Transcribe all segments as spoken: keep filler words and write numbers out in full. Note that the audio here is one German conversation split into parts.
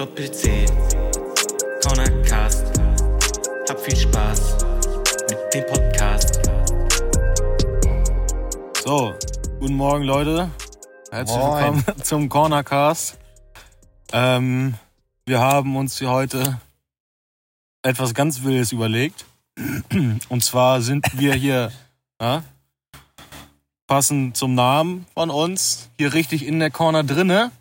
Doppel-C, Cornercast. Hab viel Spaß mit dem Podcast. So, guten Morgen, Leute. Herzlich willkommen Moin. Zum Cornercast. Ähm, wir haben uns hier heute etwas ganz Wildes überlegt. Und zwar sind wir hier, ja, passend zum Namen von uns, hier richtig in der Corner drinne.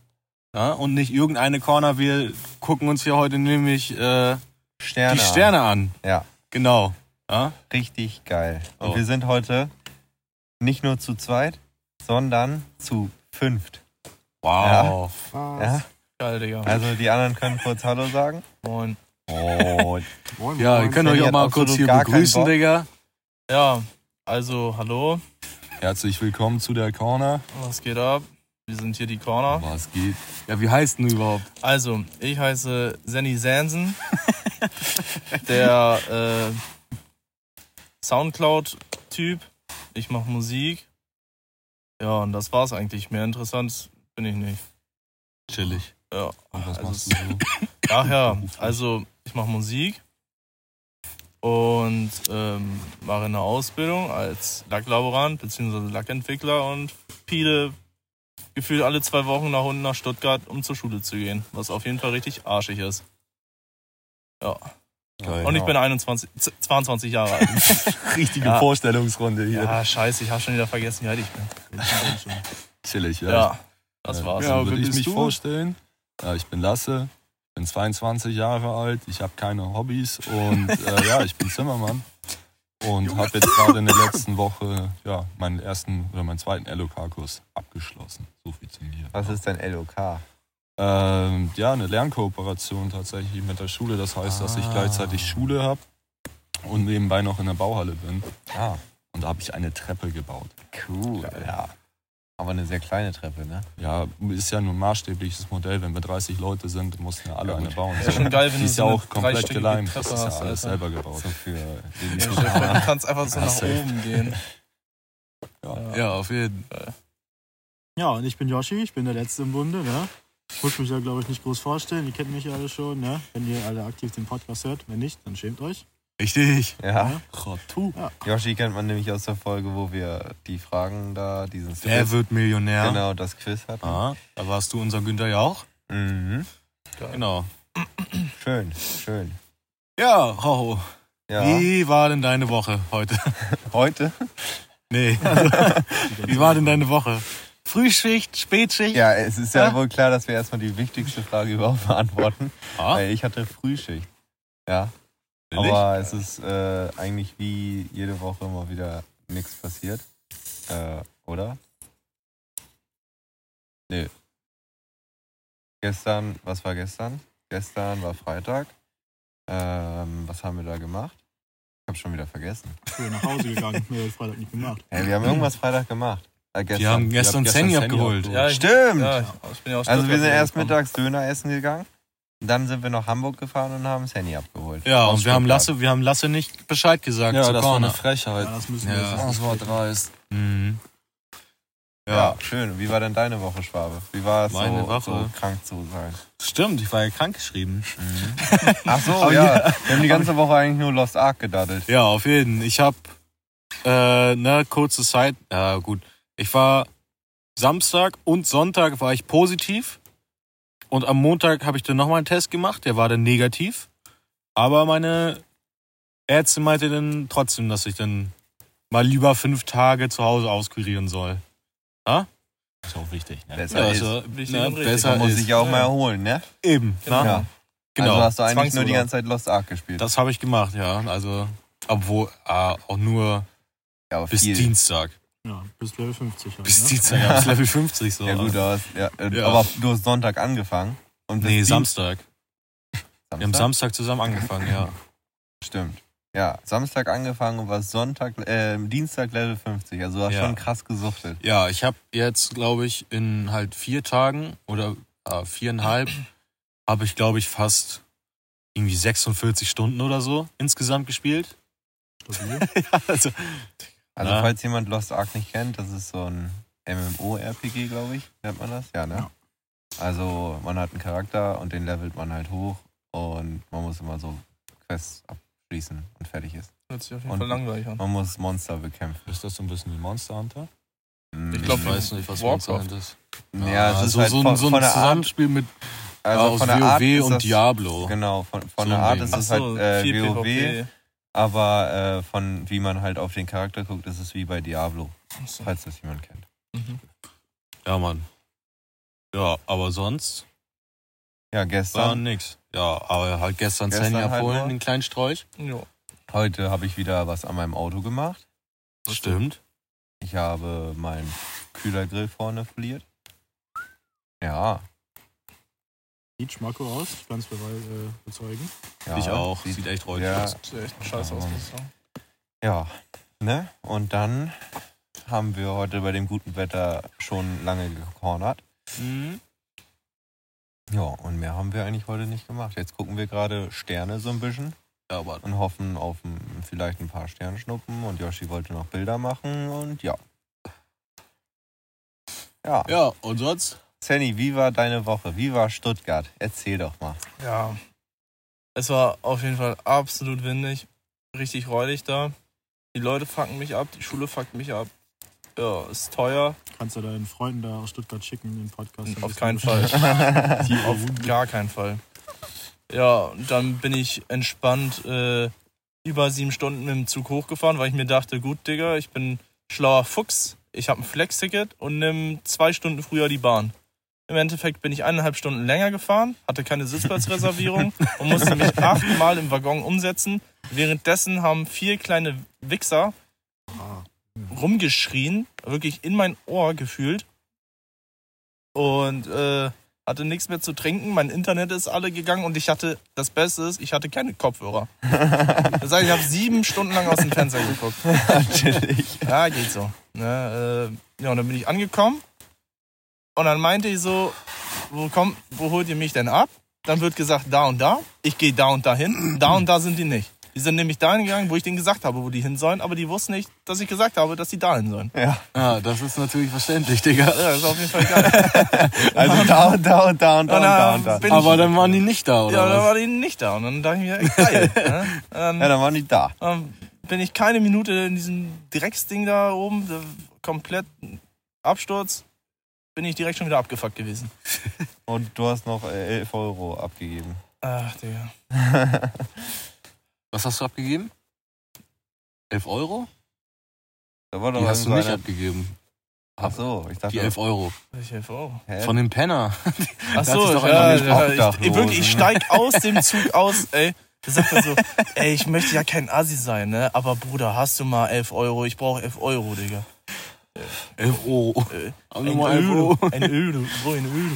Ja, und nicht irgendeine Corner. Wir gucken uns hier heute nämlich äh, Sterne die Sterne an. an. Ja. Genau. Ja? Richtig geil. So. Und wir sind heute nicht nur zu zweit, sondern zu fünft. Wow. Ja. Ja. Geil, Digga. Also die anderen können kurz Hallo sagen. Moin. Oh. Moin. Ja, ihr könnt euch auch mal kurz hier begrüßen, Digga. Ja, also hallo. Herzlich willkommen zu der Corner. Was geht ab? Wir sind hier die Corner. Was geht? Ja, wie heißt denn überhaupt? Also, ich heiße Zenny Sansen, der äh, Soundcloud-Typ. Ich mache Musik. Ja, und das war's eigentlich. Mehr interessant bin ich nicht. Chillig. Ja. Und was also, machst du so? Ach ja, also ich mache Musik und ähm, mache eine Ausbildung als Lacklaborant bzw. Lackentwickler und Pide. Gefühlt alle zwei Wochen nach unten nach Stuttgart, um zur Schule zu gehen. Was auf jeden Fall richtig arschig ist. Ja. Geil, und ich bin einundzwanzig, zweiundzwanzig Jahre alt. Richtige ja. Vorstellungsrunde hier. Ja, scheiße, ich habe schon wieder vergessen, wie alt ich bin. Chillig, ja. Ja, das war's. Ja, würde ich mich du? vorstellen. Ja, ich bin Lasse, bin zweiundzwanzig Jahre alt, ich habe keine Hobbys und äh, ja, ich bin Zimmermann. Und habe jetzt gerade in der letzten Woche ja, meinen ersten oder meinen zweiten L O K-Kurs abgeschlossen. So viel zu mir. Was ist denn L O K? Ähm, ja, eine Lernkooperation tatsächlich mit der Schule. Das heißt, ah. dass ich gleichzeitig Schule habe und nebenbei noch in der Bauhalle bin. Ah. Und da habe ich eine Treppe gebaut. Cool. Ja, ja. Aber eine sehr kleine Treppe, ne? Ja, ist ja nur ein maßstäbliches Modell. Wenn wir dreißig Leute sind, mussten ja alle ja, eine bauen. Das ist schon geil, wenn die ist ja so auch komplett geleimt. Das ist ja alles Alter. selber gebaut. So für ja, ja. Du kannst einfach so das nach oben gehen. Ja. ja, auf jeden Fall. Ja, und ich bin Joshi, ich bin der Letzte im Bunde, ne? Ich muss mich ja, glaube ich, nicht groß vorstellen. Ihr kennt mich ja alle schon, ne? Wenn ihr alle aktiv den Podcast hört. Wenn nicht, dann schämt euch. Richtig. Ja. ja. Joshi kennt man nämlich aus der Folge, wo wir die Fragen da, diesen Quiz. Wer wird Millionär? Genau, das Quiz hatten. Aha. Da warst du unser Günther Jauch. Mhm. Geil. Genau. Schön, schön. Ja, Rojo. Oh. Ja. Wie war denn deine Woche heute? Heute? Nee. Also, wie war denn deine Woche? Frühschicht, Spätschicht? Ja, es ist ja, ja wohl klar, dass wir erstmal die wichtigste Frage überhaupt beantworten. Ah? Weil ich hatte Frühschicht. Ja. Aber es ist äh, eigentlich wie jede Woche immer wieder nichts passiert. Äh, oder? Nö. Nee. Gestern, was war gestern? Gestern war Freitag. Ähm, was haben wir da gemacht? Ich hab's schon wieder vergessen. Ich bin nach Hause gegangen, mir hat Freitag nicht gemacht. Hey, wir haben irgendwas Freitag gemacht. Äh, gestern, wir haben gestern Zenny abgeholt. Ja, stimmt! Ja, ich, ich bin ja aus also wir sind erst mittags Döner essen gegangen. Dann sind wir nach Hamburg gefahren und haben das Handy abgeholt. Ja, und wir haben, Lasse, wir haben Lasse nicht Bescheid gesagt. Ja, das Corner. War eine Frechheit. Ja, das müssen wir ja. Das war dreist. Mhm. Ja. ja, schön. Wie war denn deine Woche, Schwabe? Wie war es Meine so, Woche. so, krank zu sein? Stimmt, ich war ja krank geschrieben. Mhm. Ach so, ja. Wir haben die ganze Woche eigentlich nur Lost Ark gedaddelt. Ja, auf jeden Fall. Ich hab äh, ne, kurze Zeit. Ja, gut. Ich war Samstag und Sonntag war ich positiv. Und am Montag habe ich dann nochmal einen Test gemacht, der war dann negativ. Aber meine Ärztin meinte dann trotzdem, dass ich dann mal lieber fünf Tage zu Hause auskurieren soll. Ja? Ist auch wichtig. Ne? Besser ja, ist. Also, ne? Besser man muss sich ja auch mal erholen, ne? Eben. Genau. Ja. Genau. Also hast du eigentlich nur die ganze Zeit Lost Ark gespielt. Das habe ich gemacht, ja. Also, obwohl, ah, auch nur ja, bis viel. Dienstag. Ja, bis Level fünfzig. Halt, bis ne? Dienstag, ja, bis Level fünfzig so. Ja gut, du hast, ja, ja. aber du hast Sonntag angefangen. Und nee, Samstag. Samstag. Wir haben Samstag zusammen angefangen, ja. Stimmt. Ja, Samstag angefangen und warst Sonntag, äh, Dienstag Level fünfzig. Also du hast ja. schon krass gesuchtet. Ja, ich habe jetzt, glaube ich, in halt vier Tagen oder äh, viereinhalb habe ich, glaube ich, fast irgendwie sechsundvierzig Stunden oder so insgesamt gespielt. ja, also... Also ja. falls jemand Lost Ark nicht kennt, das ist so ein M M O R P G, glaube ich, nennt man das. Ja, ne? Ja. Also man hat einen Charakter und den levelt man halt hoch und man muss immer so Quests abschließen und fertig ist. Hört sich auf jeden und Fall langweilig an. Man muss Monster bekämpfen. Ist das so ein bisschen wie Monster Hunter? Ich glaube, ich weiß nicht, was Monster Hunter ist. Ja, ah, es ist so, halt so, von, so ein von der Zusammenspiel Art, mit also aus von der WoW Art und das, Diablo. Genau, von, von so der Art ist es so, halt äh, WoW, PvP. Aber äh, von wie man halt auf den Charakter guckt, ist es wie bei Diablo, so. Falls das jemand kennt. Mhm. Ja, Mann. Ja, aber sonst? Ja, gestern. War nix. Ja, aber halt gestern Sandy abholen, halt den kleinen Sträuch. Ja. Heute habe ich wieder was an meinem Auto gemacht. Das stimmt. Ich habe meinen Kühlergrill vorne foliert. Ja. Sieht schmacko aus, ich kann es äh, bezeugen. Ja, ich auch, sieht, sieht echt räudig ja, aus. Sieht echt scheiße aus, muss ich sagen. Ja, ne? Und dann haben wir heute bei dem guten Wetter schon lange gecornert. Mhm. Ja, und mehr haben wir eigentlich heute nicht gemacht. Jetzt gucken wir gerade Sterne so ein bisschen. Ja, aber und hoffen auf ein, vielleicht ein paar Sternschnuppen. Und Joshi wollte noch Bilder machen und ja. Ja. Ja, und sonst? Zenny, wie war deine Woche? Wie war Stuttgart? Erzähl doch mal. Ja, es war auf jeden Fall absolut windig. Richtig räudig da. Die Leute fucken mich ab, die Schule fuckt mich ab. Ja, ist teuer. Kannst du deinen Freunden da aus Stuttgart schicken, den Podcast? Auf keinen Fall. Auf gar keinen Fall. Ja, und dann bin ich entspannt äh, über sieben Stunden mit dem Zug hochgefahren, weil ich mir dachte, gut, Digga, ich bin schlauer Fuchs, ich habe ein Flex-Ticket und nimm zwei Stunden früher die Bahn. Im Endeffekt bin ich eineinhalb Stunden länger gefahren, hatte keine Sitzplatzreservierung und musste mich achtmal im Waggon umsetzen. Währenddessen haben vier kleine Wichser rumgeschrien, wirklich in mein Ohr gefühlt. Und äh, hatte nichts mehr zu trinken, mein Internet ist alle gegangen und ich hatte, das Beste ist, ich hatte keine Kopfhörer. Das heißt, ich habe sieben Stunden lang aus dem Fenster geguckt. Natürlich. Ja, geht so. Ja, äh, ja, und dann bin ich angekommen und dann meinte ich so, wo kommt, wo holt ihr mich denn ab? Dann wird gesagt, da und da. Ich gehe da und da hin. Da und da sind die nicht. Die sind nämlich dahin gegangen, wo ich denen gesagt habe, wo die hin sollen, aber die wussten nicht, dass ich gesagt habe, dass die dahin sollen. Ja, ja, das ist natürlich verständlich, Digga. Ja, das ist auf jeden Fall geil. Also da und da und da und da und da und da. Und da. Aber dann waren die nicht da, oder? Ja, was? Dann waren die nicht da und dann dachte ich mir, geil. Ne? Dann, ja, dann waren die da. Dann bin ich keine Minute in diesem Drecksding da oben, komplett Absturz, bin ich direkt schon wieder abgefuckt gewesen. Und du hast noch elf Euro abgegeben. Ach, Digga. Was hast du abgegeben? elf Euro? Da war doch die hast du nicht eine... abgegeben. Ach so, ich dachte... Die elf Euro. Welche elf Euro? Hä? Von dem Penner. Ach so, doch ja, nicht ja, ich, ich, wirklich, ich steig aus dem Zug aus, ey. Der sagt dann so, ey, ich möchte ja kein Assi sein, ne? Aber Bruder, hast du mal elf Euro? Ich brauche elf Euro, Digga. elf Euro? Äh, ein Euro. Ein Öl, Bro, ein Öl.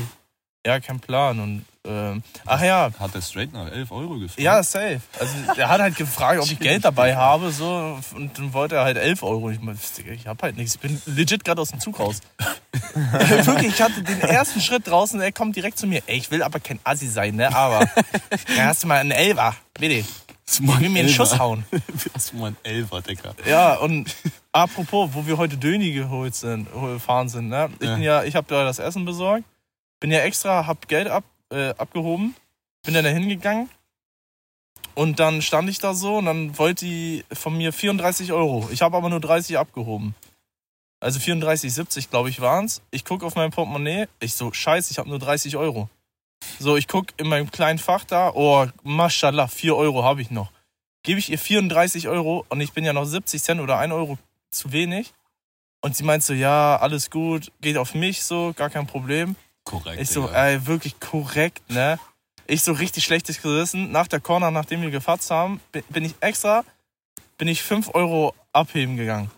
Ja, kein Plan und... Ähm, ach ja. Hat der straight nach elf Euro gefragt? Ja, safe. Also er hat halt gefragt, ob ich Geld dabei habe so, und dann wollte er halt elf Euro. Ich meine, ich hab halt nichts. Ich bin legit gerade aus dem Zug raus. Wirklich, ich hatte den ersten Schritt draußen, er kommt direkt zu mir. Ey, ich will aber kein Assi sein, ne? Aber ja, hast du mal einen Elfer? Bitte. Ich will mir einen Schuss hauen. Hast du mal einen Elfer, Digga? Ja, und apropos, wo wir heute Döni geholt sind, gefahren sind, ne? Ich bin ja, ich hab da das Essen besorgt, bin ja extra, hab Geld ab Äh, abgehoben, bin dann da hingegangen und dann stand ich da so und dann wollte die von mir vierunddreißig Euro. Ich habe aber nur dreißig abgehoben. Also vierunddreißig siebzig, glaube ich, waren es. Ich gucke auf mein Portemonnaie, ich so, scheiße, ich habe nur dreißig Euro. So, ich gucke in meinem kleinen Fach da, oh, Maschallah, vier Euro habe ich noch. Gebe ich ihr vierunddreißig Euro und ich bin ja noch siebzig Cent oder ein Euro zu wenig. Und sie meint so, ja, alles gut, geht auf mich so, gar kein Problem. Korrekt. Ich so, ja. Ey, wirklich korrekt, ne? Ich so richtig schlechtes Gewissen. Nach der Corner, nachdem wir gefatzt haben, bin ich extra, bin ich fünf Euro abheben gegangen.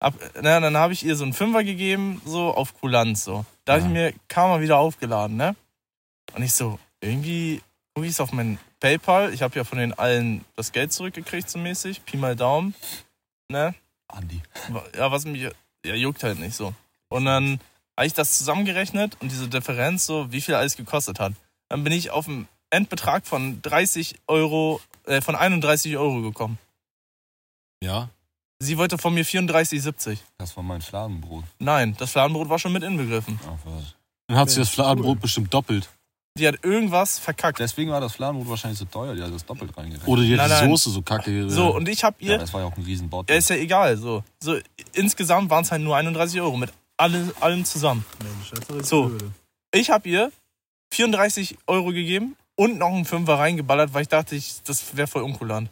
Ab, ne, dann habe ich ihr so einen Fünfer gegeben, so auf Kulanz, so. Da ja. Habe ich mir Karma wieder aufgeladen, ne? Und ich so, irgendwie gucke ich es auf mein PayPal. Ich habe ja von den allen das Geld zurückgekriegt, so mäßig. Pi mal Daumen, ne? Andi. Ja, was mich, ja, juckt halt nicht so. Und dann habe ich das zusammengerechnet und diese Differenz, so wie viel alles gekostet hat. Dann bin ich auf einen Endbetrag von dreißig Euro, äh, von einunddreißig Euro gekommen. Ja. Sie wollte von mir vierunddreißig siebzig. Das war mein Fladenbrot. Nein, das Fladenbrot war schon mit inbegriffen. Ach was. Dann hat ja, sie das Fladenbrot cool. bestimmt doppelt. Die hat irgendwas verkackt. Deswegen war das Fladenbrot wahrscheinlich so teuer. Die hat das doppelt reingerechnet. Oder die hat nein, die Soße nein. so kacke. So, und ich hab ihr... Ja, das war ja auch ein Riesenbord. Ja, ist ja egal. So, so insgesamt waren es halt nur einunddreißig Euro mit allem, allem zusammen. Mensch, das ist so, ich hab ihr vierunddreißig Euro gegeben und noch einen Fünfer reingeballert, weil ich dachte, ich, das wäre voll unkulant.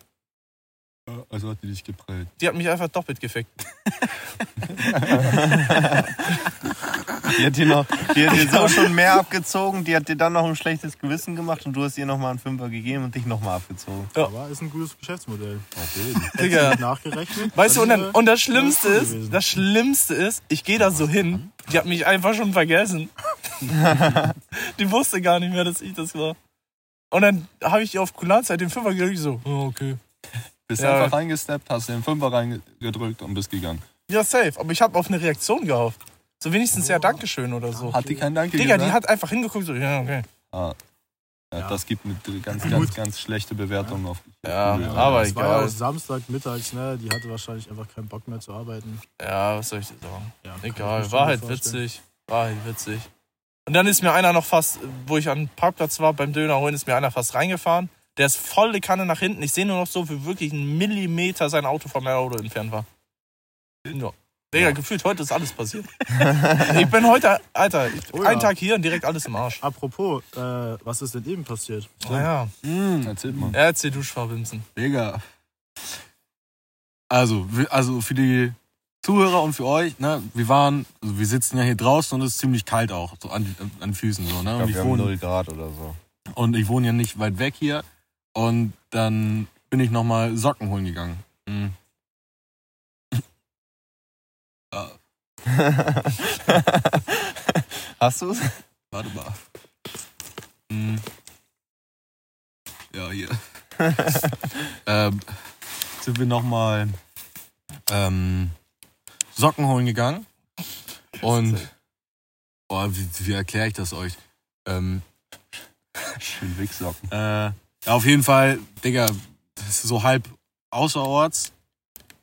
Also hat die dich geprellt. Die hat mich einfach doppelt gefickt. Die hat dir noch, die hat dir so schon mehr abgezogen, die hat dir dann noch ein schlechtes Gewissen gemacht und du hast ihr nochmal einen Fünfer gegeben und dich nochmal abgezogen. Ja. Aber ist ein gutes Geschäftsmodell. Digga. Nachgerechnet. Weißt du, und, dann, und das Schlimmste ist, gewesen. das Schlimmste ist, ich gehe da so hin, die hat mich einfach schon vergessen. Die wusste gar nicht mehr, dass ich das war. Und dann habe ich ihr auf Kulanzzeit den Fünfer gedrückt, so, oh, okay. Bist ja. einfach reingesteppt, hast den Fünfer reingedrückt und bist gegangen. Ja, safe. Aber ich habe auf eine Reaktion gehofft. So wenigstens oh. ja Dankeschön oder so. Hat die kein Danke Digga, gesagt? Die hat einfach hingeguckt so, ja, okay. Ah. Ja, ja. Das gibt eine ganz, ganz, ganz, ganz schlechte Bewertung ja. auf Ja, ja, aber das egal. Das war ja Samstagmittags, ne? Die hatte wahrscheinlich einfach keinen Bock mehr zu arbeiten. Ja, was soll ich dir sagen? Ja, egal, war halt vorstellen. witzig. War halt witzig. Und dann ist mir einer noch fast, wo ich am Parkplatz war, beim Döner holen, ist mir einer fast reingefahren. Der ist volle Kanne nach hinten. Ich sehe nur noch so, wie wirklich ein Millimeter sein Auto von meinem Auto entfernt war. Ja. Digga, ja. gefühlt heute ist alles passiert. Ich bin heute, Alter, ich, oh ja. einen Tag hier und direkt alles im Arsch. Apropos, äh, was ist denn eben passiert? Oh ja. Mhm. Erzähl mal. Erzähl du, Schwabimsen. Digga. Also, also für die Zuhörer und für euch, ne, wir waren, also wir sitzen ja hier draußen und es ist ziemlich kalt auch, so an, an Füßen so, ne? Ich glaub, und ich wir wohne, haben null Grad oder so. Und ich wohne ja nicht weit weg hier. Und dann bin ich nochmal Socken holen gegangen. Mhm. Ah. Hast du's? Warte mal. Mhm. Ja, hier. ähm, sind wir nochmal ähm, Socken holen gegangen. Und oh, wie, wie erkläre ich das euch? Ähm, Schön Wichssocken. Äh, Ja, auf jeden Fall, Digga, das ist so halb außerorts.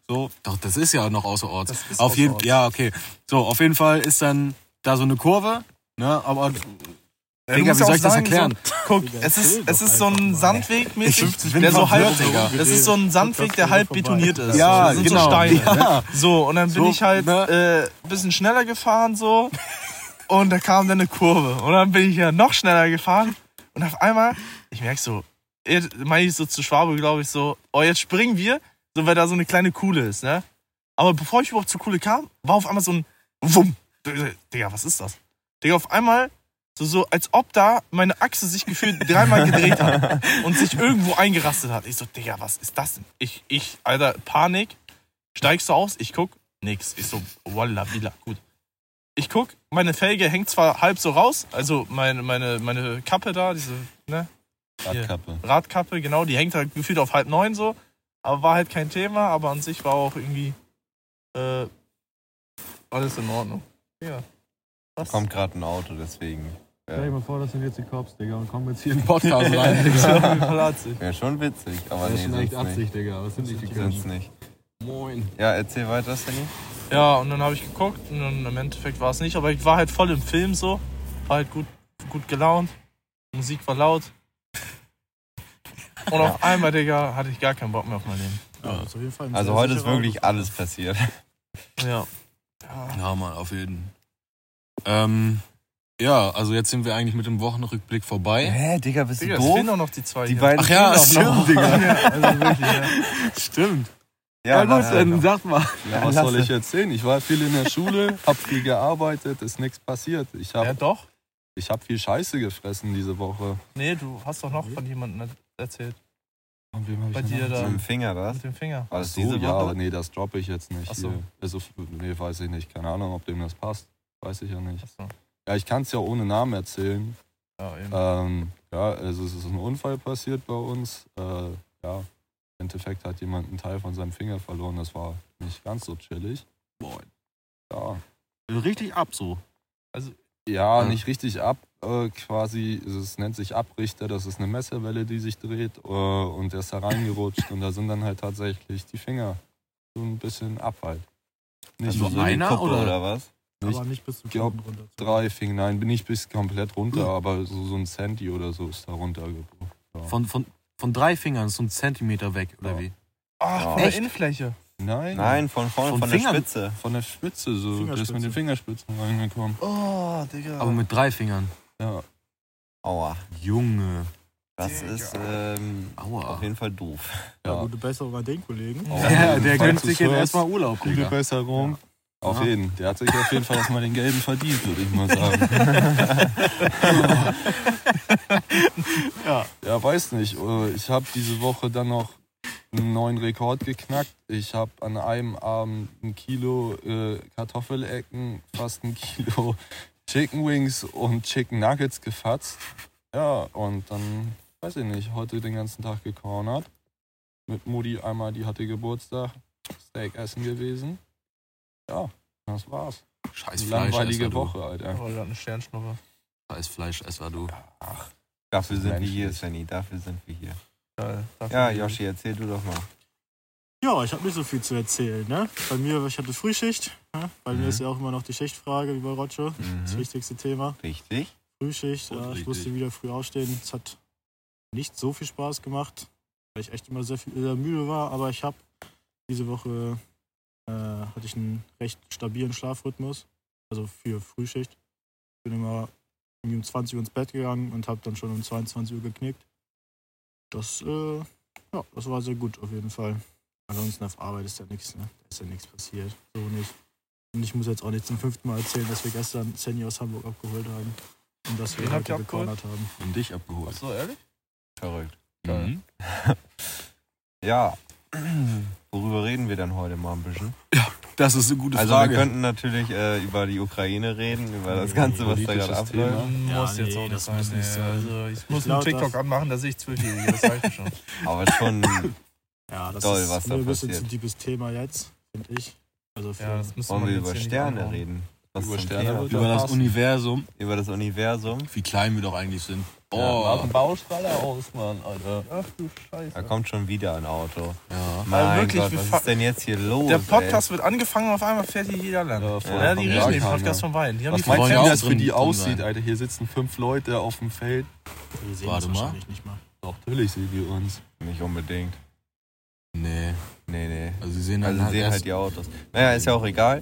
So, doch, das ist ja noch außerorts. Das ist auf außerorts. Je, ja, okay. So, auf jeden Fall ist dann da so eine Kurve, ne, aber... Ja, Digga, wie soll ich das erklären? So, guck, es ist, es ist so ein Sandweg mäßig, der so halb, das ist so ein Sandweg, der halb betoniert ist. Ja, so, das sind genau. so Steine. Ja. So, und dann bin so, ich halt äh, ein bisschen schneller gefahren, so, und da kam dann eine Kurve. Und dann bin ich ja noch schneller gefahren und auf einmal, ich merke so, meine ich so zu Schwabe, glaube ich, so, oh, jetzt springen wir, so, weil da so eine kleine Kuhle ist, ne? Aber bevor ich überhaupt zur Kuhle kam, war auf einmal so ein Wumm. Digga, was ist das? Digga, auf einmal, so, so als ob da meine Achse sich gefühlt dreimal gedreht hat und sich irgendwo eingerastet hat. Ich so, Digga, was ist das denn? Ich, ich, Alter, Panik. Steigst du aus? Ich guck, nix. Ich so, walla, willa, gut. Ich guck, meine Felge hängt zwar halb so raus, also meine, meine, meine Kappe da, diese, ne? Radkappe. Hier. Radkappe, genau, die hängt halt gefühlt auf halb neun so, aber war halt kein Thema, aber an sich war auch irgendwie äh, alles in Ordnung. Ja. Was? Kommt gerade ein Auto, deswegen. Stell dir mal vor, das sind jetzt die Cops, Digga, und kommen jetzt hier in den Podcast rein, Digga. Wäre schon witzig, aber nee, sind echt Absicht, Digga, aber sind nicht die Cops. nicht. Moin. Ja, erzähl weiter, Stanley. Ja, und dann habe ich geguckt und dann im Endeffekt war es nicht, aber ich war halt voll im Film so, war halt gut, gut gelaunt, Musik war laut. Und auf einmal, Digga, hatte ich gar keinen Bock mehr auf mein Leben. Ja, auf jeden Fall also heute ist wirklich alles passiert. Ja. Ja, ja Mann, auf jeden Fall. Ähm, ja, also jetzt sind wir eigentlich mit dem Wochenrückblick vorbei. Hä, Digga, bist Digga, du doof? Es fehlen auch noch die zwei. Die beiden Ach ja, stimmt, noch. Digga. Ja, also wirklich, ja. Stimmt. Ja, ja gut, ja, dann sag mal. Ja, was soll ich erzählen? Ich war viel in der Schule, hab viel gearbeitet, ist nichts passiert. Ich hab, ja, doch. Ich hab viel Scheiße gefressen diese Woche. Nee, du hast doch noch von jemandem... erzählt. Und wem hab Bei ich dir da. Mit dem Finger, was? Mit dem Finger. War das so, diese Woche? Ja, aber nee, das droppe ich jetzt nicht. Ach so. Also, nee, weiß ich nicht. Keine Ahnung, ob dem das passt. Weiß ich ja nicht. Ach so. Ja, ich kann es ja ohne Namen erzählen. Ja, eben. Ähm, ja, also es ist ein Unfall passiert bei uns. Äh, ja, im Endeffekt hat jemand einen Teil von seinem Finger verloren. Das war nicht ganz so chillig. Boah. Ja. Also richtig ab so. Also... Ja, nicht richtig ab, äh, quasi, es nennt sich Abrichter, das ist eine Messerwelle, die sich dreht äh, und der ist da reingerutscht und da sind dann halt tatsächlich die Finger so ein bisschen ab halt. Nicht also einer oder? oder was? Aber nicht bis zum Boden runter. Ich glaube, drei Finger, nein, nicht bis komplett runter, mhm. aber so, so ein Centi oder so ist da runtergebrochen. Ja. Von, von, von drei Fingern ist so ein Zentimeter weg, oder ja. wie? Ach, ja. von der Innenfläche? Nein. Nein, von vorne, von, von der Spitze. Von der Spitze, so. Der ist mit den Fingerspitzen reingekommen. Oh, Digga. Aber mit drei Fingern? Ja. Aua. Junge. Das Digga. ist ähm, Aua. auf jeden Fall doof. Ja, ja. Gute Besserung an den Kollegen. Oh, ja, der, der gönnt sich jetzt erstmal Urlaub. Gute Digga. Besserung. Ja. Auf ja. jeden. Der hat sich auf jeden Fall erstmal den Gelben verdient, würde ich mal sagen. ja. ja, weiß nicht. Ich habe diese Woche dann noch einen neuen Rekord geknackt. Ich habe an einem Abend ein Kilo äh, Kartoffelecken, fast ein Kilo Chicken Wings und Chicken Nuggets gefatzt. Ja, und dann, weiß ich nicht, heute den ganzen Tag gekornert. Mit Mutti einmal, die hatte Geburtstag, Steak essen gewesen. Ja, das war's. Scheiß Fleisch. Langweilige Woche, Alter. Oh, da hat eine Sternschnuppe. Scheiß Fleisch, es war du. Ach, dafür sind wir hier, Svenny, dafür sind wir hier. Ja, Joshi, erzähl du doch mal. Ja, ich habe nicht so viel zu erzählen, ne? Bei mir, ich hatte Frühschicht. Ne? Bei mhm. mir ist ja auch immer noch die Schichtfrage, wie bei Rocho. Mhm. Das wichtigste Thema. Richtig. Frühschicht, ja, ich musste wieder früh aufstehen. Es hat nicht so viel Spaß gemacht, weil ich echt immer sehr, viel, sehr müde war. Aber ich habe diese Woche äh, hatte ich einen recht stabilen Schlafrhythmus, also für Frühschicht. Ich bin immer um zwanzig Uhr ins Bett gegangen und habe dann schon um zweiundzwanzig Uhr geknickt. Das, äh, ja, das war sehr gut auf jeden Fall. Ansonsten auf Arbeit ist ja nichts, ne? Da ist ja nichts passiert. So nicht. Und ich muss jetzt auch nicht zum fünften Mal erzählen, dass wir gestern Zenny aus Hamburg abgeholt haben. Und dass wir heute gekornert haben. Und dich abgeholt. Ach so, ehrlich? Verrückt. Mhm. ja. Worüber reden wir denn heute mal ein bisschen? Ja, das ist eine gute also Frage. Also wir könnten natürlich äh, über die Ukraine reden, über das Ganze, ja, was da gerade abläuft. Ja, muss nee, jetzt auch das sein, muss nicht sein. Also ich, ich muss einen TikTok anmachen, dass ich zwischendurch das heißt schon. Aber schon ja, das doll, was ist da ein bisschen zu tiefes Thema jetzt, finde ich. Also für ja, das wollen wir über Sterne reden? Was über Sterne, über das passen. Universum. Über das Universum. Wie klein wir doch eigentlich sind. Oh, ja, mach einen Baustrahler aus, Mann, Alter. Ach du Scheiße. Da kommt schon wieder ein Auto. Ja. Mein also wirklich, Gott, was ist denn jetzt hier los? Der Podcast ey? wird angefangen, auf einmal fährt hier jeder lang. Ja, ja, ja, die reden den Podcast von beiden. Die haben was die meinst du, wie das für die aussieht, Alter? Hier sitzen fünf Leute auf dem Feld. Wir sehen Warte uns mal. Nicht mal. Doch, natürlich sehen wir uns. Nicht unbedingt. Nee. Nee, nee. Also sie sehen, also halt, sehen halt die Autos. Naja, ist ja auch egal.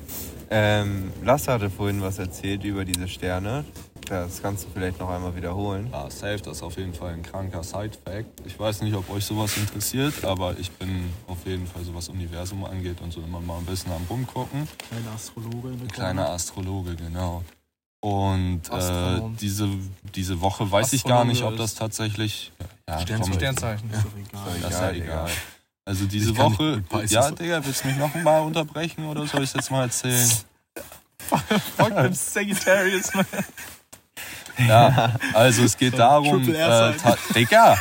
Ähm, Lasse hatte vorhin was erzählt über diese Sterne. Das kannst du vielleicht noch einmal wiederholen. Ja, safe, das ist auf jeden Fall ein kranker Side-Fact. Ich weiß nicht, ob euch sowas interessiert, aber ich bin auf jeden Fall, so was Universum angeht und so, immer mal ein bisschen am Rumgucken. Kleiner Astrologe. Ein kleiner Astrologe, genau. Und äh, diese, diese Woche weiß Astrologe ich gar nicht, ob das tatsächlich... Ja, Sternzeichen. Sternzeichen. Ja. Das ist ja egal. Also diese Woche, nicht, ja Digga, willst du mich noch mal unterbrechen oder soll ich es jetzt mal erzählen? Fuck dem Sagittarius, man. Ja, also es geht darum, äh, ta- Digga,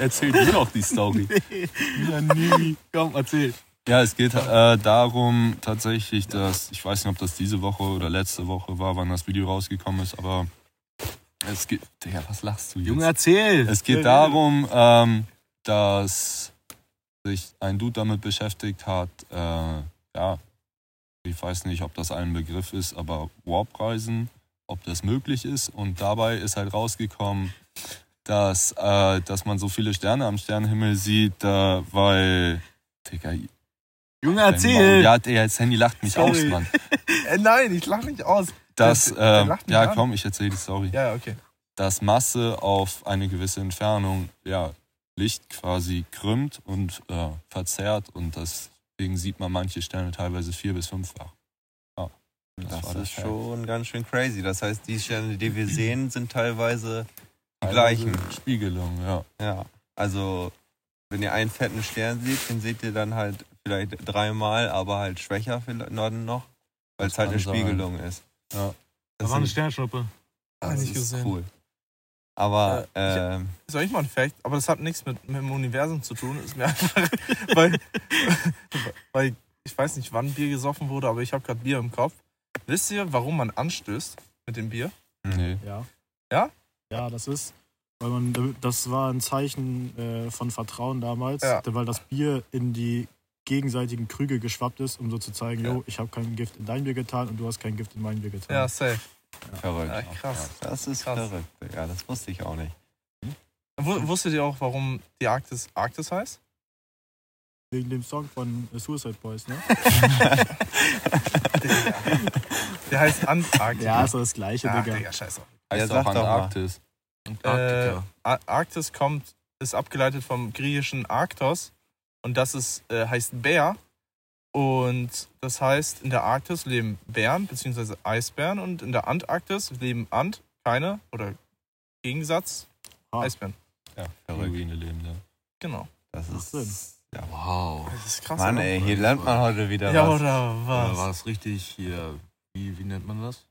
erzähl mir doch die Story. Nee. Ja, nie. Komm, erzähl. Ja, es geht äh, darum tatsächlich, dass, ich weiß nicht, ob das diese Woche oder letzte Woche war, wann das Video rausgekommen ist, aber es geht, Digga, was lachst du jetzt? Junge, erzähl! Es geht darum, ähm, dass... sich ein Dude damit beschäftigt hat, äh, ja, ich weiß nicht, ob das ein Begriff ist, aber Warpreisen, ob das möglich ist. Und dabei ist halt rausgekommen, dass, äh, dass man so viele Sterne am Sternenhimmel sieht, äh, weil, Digga, Junge, erzähl! Ja, der Handy lacht mich sorry. aus, Mann. Nein, ich lach nicht aus. Das, äh, der lacht mich ja, an. komm, ich erzähl die Story. Ja, okay. Dass Masse auf eine gewisse Entfernung, ja, Licht quasi krümmt und äh, verzerrt und deswegen sieht man manche Sterne teilweise vier- bis fünffach. Ja, das das ist das schon ganz schön crazy. Das heißt, die Sterne, die wir sehen, sind teilweise die gleichen. Spiegelung, ja. ja. Also, wenn ihr einen fetten Stern seht, den seht ihr dann halt vielleicht dreimal, aber halt schwächer vielleicht noch, weil es halt eine sein. Spiegelung ist. Ja. Das da war eine Sternschnuppe. Das ist gesehen. cool. Aber äh, ähm, ich, soll ich mal ein Fact? Aber das hat nichts mit, mit dem Universum zu tun. Ist mir einfach, weil, weil ich weiß nicht, wann Bier gesoffen wurde, aber ich habe gerade Bier im Kopf. Wisst ihr, warum man anstößt mit dem Bier? Nee. Ja. Ja? Ja, das ist, weil man, das war ein Zeichen äh, von Vertrauen damals, ja. weil das Bier in die gegenseitigen Krüge geschwappt ist, um so zu zeigen, jo, ja. ich habe kein Gift in dein Bier getan und du hast kein Gift in mein Bier getan. Ja, safe. Ja. Verrückt. Ja, krass. Das ist krass. Verrückt. Ja, das wusste ich auch nicht. Hm? Wusstet ihr auch, warum die Arktis Arktis heißt? Wegen dem Song von Suicide Boys, ne? Der heißt Antarktis. Ja, ist doch das Gleiche, Ach, Digga. Digga, scheiße. Heißt auch Antarktis. Äh, Arktis kommt, ist abgeleitet vom griechischen Arktos und das ist, äh, heißt Bär. Und das heißt, in der Arktis leben Bären bzw. Eisbären und in der Antarktis leben Ant, keine oder Gegensatz, ah. Eisbären. Ja, Pinguine leben da. Genau. Das ist Sinn. Ja, wow. Das ist krass. Mann, ey, hier lernt man heute wieder ja, was. Ja, oder was? Oder war es richtig hier, wie, wie nennt man das?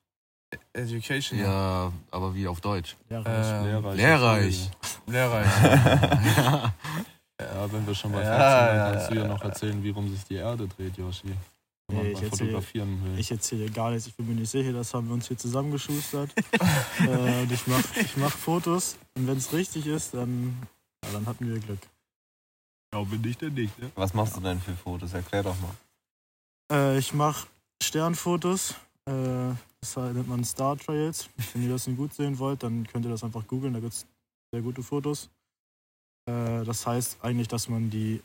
Education. Ja, aber wie auf Deutsch? Lehrreich. Ähm, Lehrreich. Lehrreich. Lehrreich. Ja. Ja, wenn wir schon mal ja, fertig sind, kannst du ja noch erzählen, wie rum sich die Erde dreht, Joshi. Wenn man nee, mal ich fotografieren erzähl, will. Ich erzähle gar nichts, ich bin mir nicht sicher, das haben wir uns hier zusammengeschustert. äh, und ich mache ich mach Fotos und wenn es richtig ist, dann, ja, dann hatten wir Glück. Ja, bin ich denn nicht, ne? Was machst du denn für Fotos? Erklär doch mal. Äh, ich mache Sternfotos. Äh, das nennt man Star Trails. Wenn ihr das nicht gut sehen wollt, dann könnt ihr das einfach googeln. Da gibt es sehr gute Fotos. Äh, das heißt eigentlich, dass man die,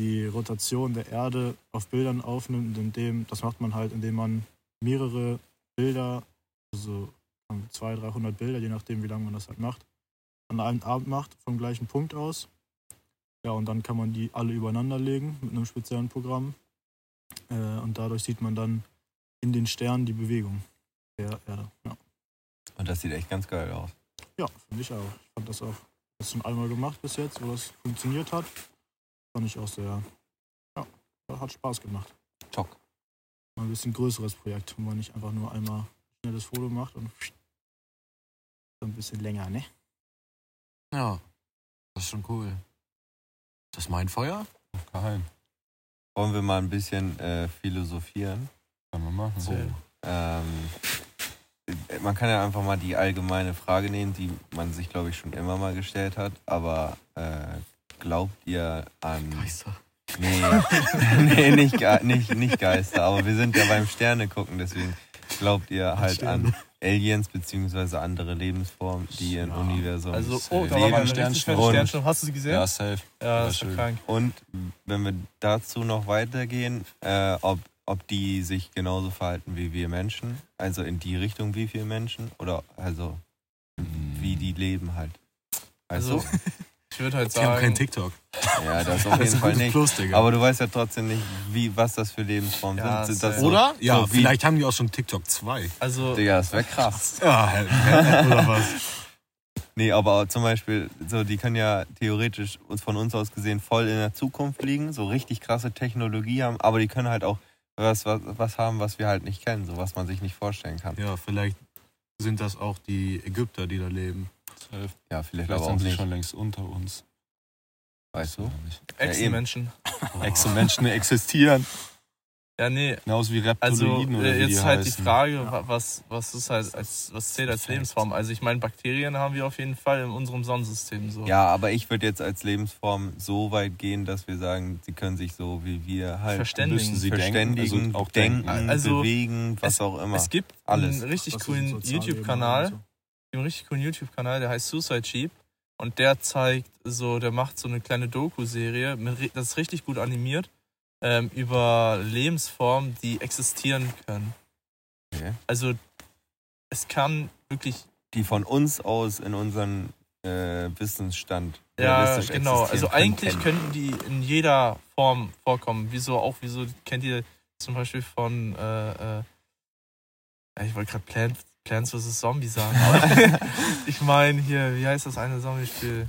die Rotation der Erde auf Bildern aufnimmt. Und indem, das macht man halt, indem man mehrere Bilder, also zweihundert, dreihundert Bilder, je nachdem, wie lange man das halt macht, an einem Abend macht, vom gleichen Punkt aus. Ja, und dann kann man die alle übereinander legen mit einem speziellen Programm. Äh, und dadurch sieht man dann in den Sternen die Bewegung der Erde. Ja. Und das sieht echt ganz geil aus. Ja, finde ich auch. Ich fand das auch. Das schon einmal gemacht bis jetzt, wo das funktioniert hat. Fand ich auch sehr. Ja, hat Spaß gemacht. Top. Mal ein bisschen größeres Projekt, wo man nicht einfach nur einmal schnelles Foto macht und ein bisschen länger, ne? Ja, das ist schon cool. Das ist mein Feuer? Geheim. Wollen wir mal ein bisschen äh, philosophieren? Können wir machen. So. Ähm, man kann ja einfach mal die allgemeine Frage nehmen, die man sich, glaube ich, schon immer mal gestellt hat. Aber äh, glaubt ihr an... Geister? Nee, nee nicht, nicht, nicht Geister. Aber wir sind ja beim Sterne gucken, deswegen glaubt ihr halt an Aliens beziehungsweise andere Lebensformen, die im ja. Universum also, oh, leben. Also, Sternschnuppen, hast du sie gesehen? Ja, safe. Ja, das ist krank. Und wenn wir dazu noch weitergehen, äh, ob, ob die sich genauso verhalten wie wir Menschen, also in die Richtung wie wir Menschen, oder also wie die leben halt. Also, also ich würde halt die sagen... Die haben keinen TikTok. Ja, das auf jeden Fall nicht. Plus, aber du weißt ja trotzdem nicht, wie, was das für Lebensformen ja, sind. sind das oder? So, ja, so vielleicht haben die auch schon TikTok zwei. Also, Digga, das wäre krass. Ja, oder was? Nee, aber zum Beispiel, so, die können ja theoretisch von uns aus gesehen voll in der Zukunft liegen, so richtig krasse Technologie haben, aber die können halt auch was, was, was haben, was wir halt nicht kennen, so was man sich nicht vorstellen kann. Ja, vielleicht sind das auch die Ägypter, die da leben. Ja, vielleicht, vielleicht aber auch sind sie schon längst unter uns. Weißt du? Ex-Menschen. Ja, Ex-Menschen existieren. Ja, nee. Genauso wie Reptiloiden also, oder wie jetzt die halt heißen. Die Frage, ja. was, was ist halt als, was zählt als Lebensform? Also ich meine, Bakterien haben wir auf jeden Fall in unserem Sonnensystem so. Ja, aber ich würde jetzt als Lebensform so weit gehen, dass wir sagen, sie können sich so wie wir halt verständigen, sie verständigen denken, also auch denken, also bewegen, was es, auch immer. Es gibt Alles. einen richtig coolen YouTube-Kanal. So. Einen richtig coolen YouTube-Kanal, der heißt Suicide Sheep. Und der zeigt so, der macht so eine kleine Doku-Serie, mit, das ist richtig gut animiert, ähm, über Lebensformen, die existieren können. Okay. Also es kann wirklich... Die von uns aus in unseren äh, Wissensstand realistisch existieren. Ja, genau. Also eigentlich könnten die in jeder Form vorkommen. Wieso auch, wieso kennt ihr zum Beispiel von... Äh, äh, ich wollte gerade Plants Plants versus. Zombies sagen. Ich meine hier, wie heißt das eine Zombie-Spiel?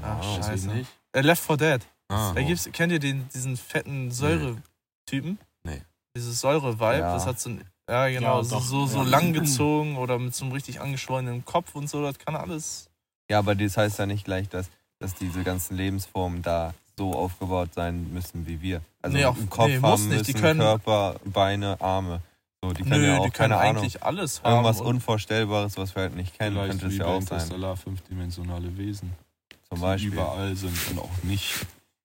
Ach, oh, scheiße. Nicht. Äh, Left four Dead. Ah, da gibt's, kennt ihr den, diesen fetten Säure-Typen? Nee. Dieses Säure-Vibe, ja. das hat so ein, ja genau, ja, so, so, so ja. lang gezogen oder mit so einem richtig angeschwollenen Kopf und so, das kann alles. Ja, aber das heißt ja nicht gleich, dass, dass diese ganzen Lebensformen da so aufgebaut sein müssen wie wir. Also nee, auf, einen Kopf nee, haben müssen, die können, Körper, Beine, Arme. So, die können Nö, ja auch, die können keine eigentlich Ahnung, alles haben. Irgendwas Unvorstellbares, was wir halt nicht kennen, könnte es ja auch sein. Interstellar fünfdimensionale Wesen. Zum Beispiel. Die überall sind und auch nicht.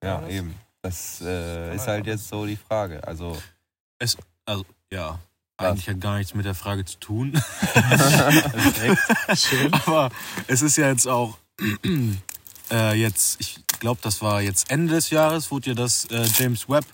Ja, ja eben. Das äh, ist halt jetzt so die Frage. Also, es, also ja, eigentlich was? Hat gar nichts mit der Frage zu tun. Aber es ist ja jetzt auch äh, jetzt, ich glaube, das war jetzt Ende des Jahres, wurde ja das äh, James Webb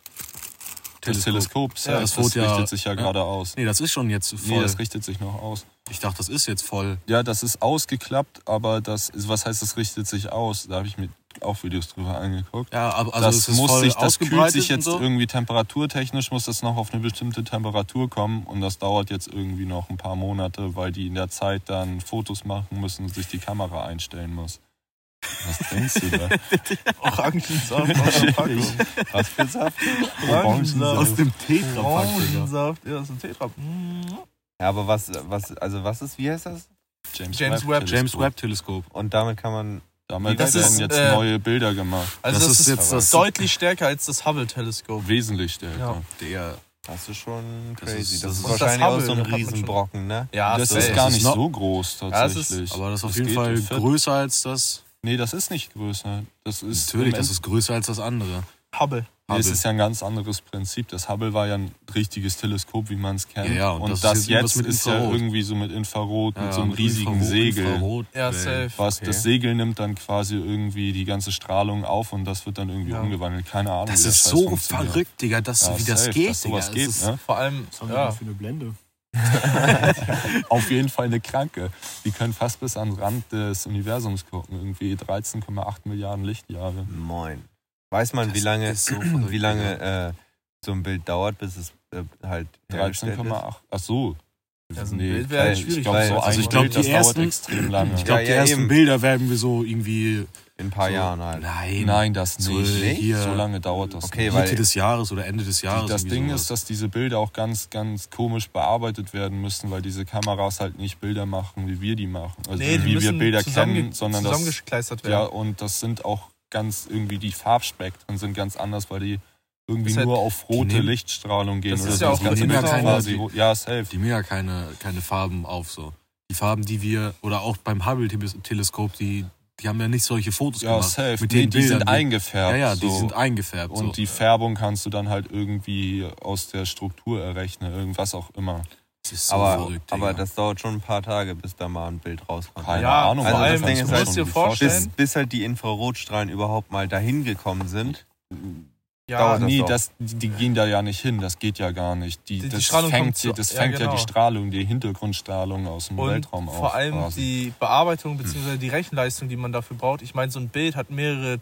Teleskop. Das Teleskop, ja, das, das richtet ja, sich ja, ja gerade aus. Nee, das ist schon jetzt voll. Nee, das richtet sich noch aus. Ich dachte, das ist jetzt voll. Ja, das ist ausgeklappt, aber das ist, was heißt, das richtet sich aus? Da habe ich mir auch Videos drüber angeguckt. Ja, aber also das, es muss voll sich, das kühlt sich jetzt so irgendwie temperaturtechnisch, muss das noch auf eine bestimmte Temperatur kommen und das dauert jetzt irgendwie noch ein paar Monate, weil die in der Zeit dann Fotos machen müssen und sich die Kamera einstellen muss. Was denkst du da? Orangensaft aus der Packung. Was für Saft? Orangensaft. Aus dem Tetrapack. Orangensaft, ja, aus dem Tetrapack. Ja, aber was, was, also was ist, wie heißt das? James, James Webb. James Webb Teleskop. Und damit kann man, damit das werden ist, jetzt äh, neue Bilder gemacht. Also das, das ist jetzt das deutlich stärker als das Hubble Teleskop. Wesentlich stärker. Ja. Der, das ist schon crazy. Das ist, das das ist wahrscheinlich das Hubble, auch so ein Riesenbrocken, ne? Ja, das, das ist gar nicht ist so groß tatsächlich. Ja, das ist, aber das ist auf das jeden Fall größer als das. Nee, das ist nicht größer. Das ist natürlich, das ist größer als das andere. Hubble. Nee, es ist ja ein ganz anderes Prinzip. Das Hubble war ja ein richtiges Teleskop, wie man es kennt. Ja, ja, und, und das, das jetzt, jetzt ist ja irgendwie so mit Infrarot, ja, mit so einem mit riesigen Infrarot, Segel. Infrarot, ja, safe. Was, okay. Das Segel nimmt dann quasi irgendwie die ganze Strahlung auf und das wird dann irgendwie ja. umgewandelt. Keine Ahnung. Das, wie das ist so verrückt, Digga, dass, ja, wie das safe, geht, dass sowas Digga. Geht, ne? Vor allem, was haben wir ja. für eine Blende? Auf jeden Fall eine kranke. Die können fast bis ans Rand des Universums gucken. Irgendwie dreizehn Komma acht Milliarden Lichtjahre. Moin. Weiß man, das wie lange, so wie lange äh, so ein Bild dauert, bis es äh, halt dreizehn Komma acht. Ach so. Also nee, Bild wäre schwierig. Ich glaube, so also glaub, das ersten, dauert extrem lange. Ich glaube, ja, die ja, ersten eben. Bilder werden wir so irgendwie... In ein paar so, Jahren halt. Nein, nein, das nicht. nicht? Hier, so lange dauert das okay, nicht. Mitte des Jahres oder Ende des Jahres. Das Ding sowas. Ist, dass diese Bilder auch ganz, ganz komisch bearbeitet werden müssen, weil diese Kameras halt nicht Bilder machen, wie wir die machen. Also nee, wie wir Bilder kennen, sondern das... zusammengekleistert werden. Ja, und das sind auch ganz irgendwie, die Farbspektren sind ganz anders, weil die irgendwie halt nur auf rote Lichtstrahlung gehen. Das oder ist ja das auch ganz die, keine, die, ja, safe. Die nehmen ja keine, keine Farben auf. So. Die Farben, die wir, oder auch beim Hubble-Teleskop, die, die haben ja nicht solche Fotos ja, gemacht. Safe. Mit nee, den die Bildern, sind eingefärbt. Ja, ja, die so. sind eingefärbt. Und so. Die Färbung kannst du dann halt irgendwie aus der Struktur errechnen, irgendwas auch immer. Das ist so aber, verrückt, aber das dauert schon ein paar Tage, bis da mal ein Bild rauskommt. Keine ja, Ahnung. Also das Ding ist halt, dir vorstellen. Bis, bis halt die Infrarotstrahlen überhaupt mal dahin gekommen sind, ja, dauert das nie. Das, die gehen da ja nicht hin, das geht ja gar nicht. Die, die, das, die fängt, zu, das fängt ja, genau. ja die Strahlung, die Hintergrundstrahlung aus dem Und Weltraum auf. Vor allem quasi. Die Bearbeitung bzw. die Rechenleistung, die man dafür braucht. Ich meine, so ein Bild hat mehrere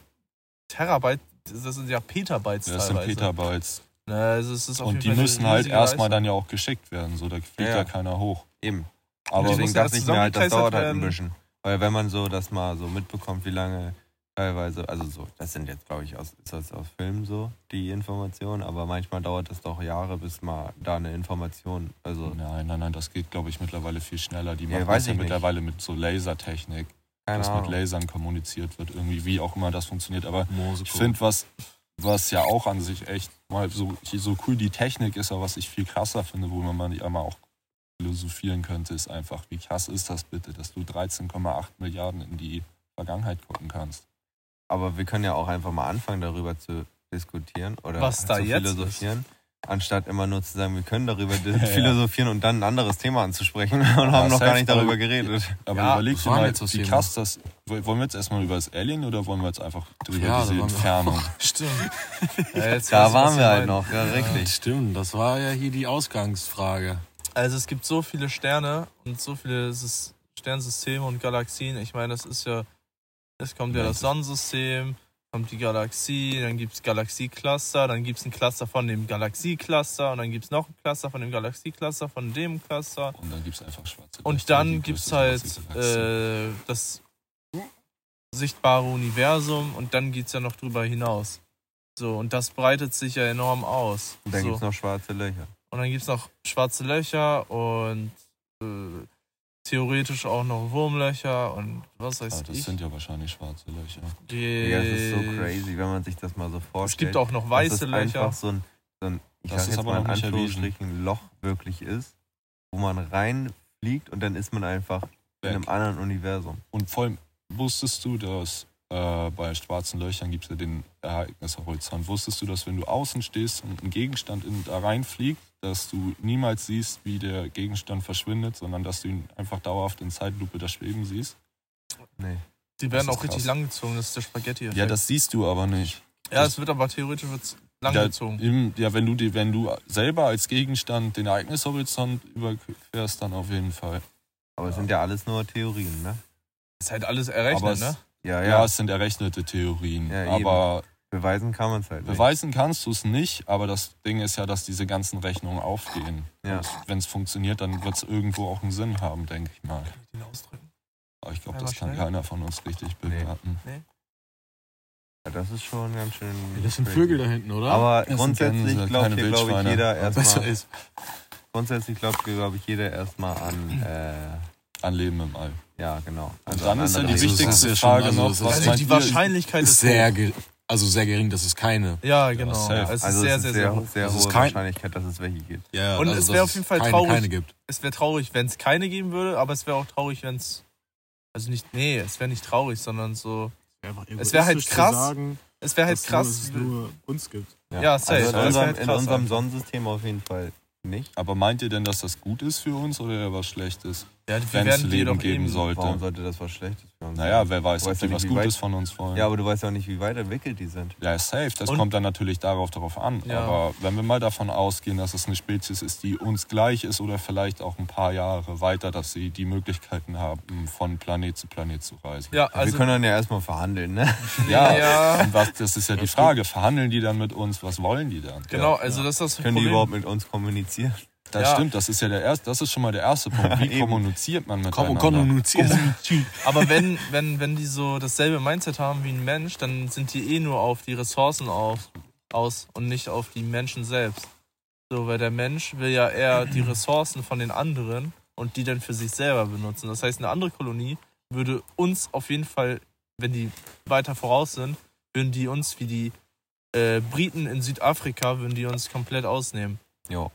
Terabyte, das sind ja Petabytes ja, das teilweise. Das sind Petabytes. Na, also es ist auf und die müssen halt erstmal dann ja auch geschickt werden, so da fliegt ja, ja keiner hoch. Eben. Aber deswegen dachte ich mir halt, das dauert halt ein bisschen. Weil wenn man so das mal so mitbekommt, wie lange teilweise, also so, das sind jetzt glaube ich aus, ist das aus Filmen so, die Informationen, aber manchmal dauert das doch Jahre, bis mal da eine Information, also... Nein, nein, nein, das geht glaube ich mittlerweile viel schneller. Die ja, machen das ja mittlerweile mit so Lasertechnik, dass mit Lasern kommuniziert wird, irgendwie, wie auch immer das funktioniert. Aber ich finde was... Was ja auch an sich echt mal so, so cool die Technik ist, aber was ich viel krasser finde, wo man mal einmal auch philosophieren könnte, ist einfach, wie krass ist das bitte, dass du dreizehn Komma acht Milliarden in die Vergangenheit gucken kannst. Aber wir können ja auch einfach mal anfangen, darüber zu diskutieren oder was da zu jetzt philosophieren. Ist. Anstatt immer nur zu sagen, wir können darüber ja, philosophieren ja. und dann ein anderes Thema anzusprechen und ja, haben noch gar nicht darüber geredet. Aber ja, überleg dir mal, wie krass das... Wollen wir jetzt erstmal über das Alien oder wollen wir jetzt einfach drüber ja, diese Entfernung? Auch, stimmt. Ja, jetzt da waren wir halt noch, ja, ja richtig. Stimmt, das war ja hier die Ausgangsfrage. Also es gibt so viele Sterne und so viele Sternsysteme und Galaxien. Ich meine, das ist ja... Es kommt ja das Sonnensystem... kommt die Galaxie, dann gibt es Galaxie-Cluster, dann gibt es ein Cluster von dem Galaxie-Cluster und dann gibt es noch ein Cluster von dem Galaxie-Cluster, von dem Cluster. Und dann gibt es einfach schwarze Löcher. Und dann gibt es halt äh, das sichtbare Universum und dann geht es ja noch drüber hinaus. So, und das breitet sich ja enorm aus. Und dann so. gibt es noch schwarze Löcher. Und dann gibt es noch schwarze Löcher und äh, theoretisch auch noch Wurmlöcher und was weiß ich. Das sind ja wahrscheinlich schwarze Löcher. Die ja, das ist so crazy, wenn man sich das mal so vorstellt. Es gibt auch noch weiße Löcher. Das ist einfach so ein, so ein ich das ist jetzt aber mal in Anführungsstrichen, Loch wirklich ist, wo man reinfliegt und dann ist man einfach Back. in einem anderen Universum. Und vor allem wusstest du, dass äh, bei schwarzen Löchern gibt es ja den Ereignishorizont. Wusstest du, dass wenn du außen stehst und ein Gegenstand in, da reinfliegt, dass du niemals siehst, wie der Gegenstand verschwindet, sondern dass du ihn einfach dauerhaft in Zeitlupe da schweben siehst? Nee. Die werden auch richtig langgezogen, das ist der Spaghetti-Effekt. Ja, das siehst du aber nicht. Ja, es wird aber theoretisch langgezogen. Ja, im, ja wenn, du, wenn du selber als Gegenstand den Ereignishorizont überquerst, dann auf jeden Fall. Aber es ja. sind ja alles nur Theorien, ne? Ist halt alles errechnet, es, ne? Ja, ja, ja, es sind errechnete Theorien. Ja, aber beweisen kann man es halt nicht. Beweisen kannst du es nicht, aber das Ding ist ja, dass diese ganzen Rechnungen aufgehen. Ja. Wenn es funktioniert, dann wird es irgendwo auch einen Sinn haben, denke ich mal. Kann ich den ausdrücken? Aber ich glaube, das kann schneller. Keiner von uns richtig bewerten. Nee. Nee. Ja, das ist schon ganz schön... Ja, das sind crazy. Vögel da hinten, oder? Aber das grundsätzlich glaubt hier, glaube ich, jeder erstmal... Grundsätzlich glaubt, glaube ich, jeder erstmal an... Äh, an Leben im All. Ja, genau. Also und dann ist ja die wichtigste Frage noch, also was also die Wahrscheinlichkeit ist sehr, ge- also sehr gering, dass es keine... Ja, genau. Ja, es ist also sehr, es ist sehr, sehr, sehr hohe kein- Wahrscheinlichkeit, dass es welche gibt. Ja, und also es wäre auf jeden Fall keine, traurig, keine gibt. Es wäre traurig, wenn es keine geben würde, aber es wäre auch traurig, wenn es... Also nicht, nee, es wäre nicht traurig, sondern so... Es wäre halt krass, sagen, es wäre halt krass, dass es nur uns gibt. Ja, ja safe. Also in unserem, halt in unserem Sonnensystem auf jeden Fall nicht. Aber meint ihr denn, dass das gut ist für uns oder was Schlechtes? Ja, wenn es Leben geben sollte. Warum sollte das was Schlechtes für uns? Naja, wer weiß, ob die was Gutes von uns wollen. Ja, aber du weißt ja auch nicht, wie weit entwickelt die sind. Ja, safe, das und? kommt dann natürlich darauf, darauf an. Ja. Aber wenn wir mal davon ausgehen, dass es eine Spezies ist, die uns gleich ist oder vielleicht auch ein paar Jahre weiter, dass sie die Möglichkeiten haben, von Planet zu Planet zu reisen. Ja, also wir können dann ja erstmal verhandeln, ne? Ja, ja. Und was, das ist ja die Frage. Verhandeln die dann mit uns? Was wollen die dann? Genau, ja. Also das ist das Problem. Können die überhaupt mit uns kommunizieren? Das ja. stimmt, das ist ja der erste, das ist schon mal der erste Punkt. Wie kommuniziert man miteinander? Kommuniziert. Aber wenn, wenn, wenn die so dasselbe Mindset haben wie ein Mensch, dann sind die eh nur auf die Ressourcen auf, aus und nicht auf die Menschen selbst. So, weil der Mensch will ja eher die Ressourcen von den anderen und die dann für sich selber benutzen. Das heißt, eine andere Kolonie würde uns auf jeden Fall, wenn die weiter voraus sind, würden die uns wie die äh, Briten in Südafrika, würden die uns komplett ausnehmen. Ja.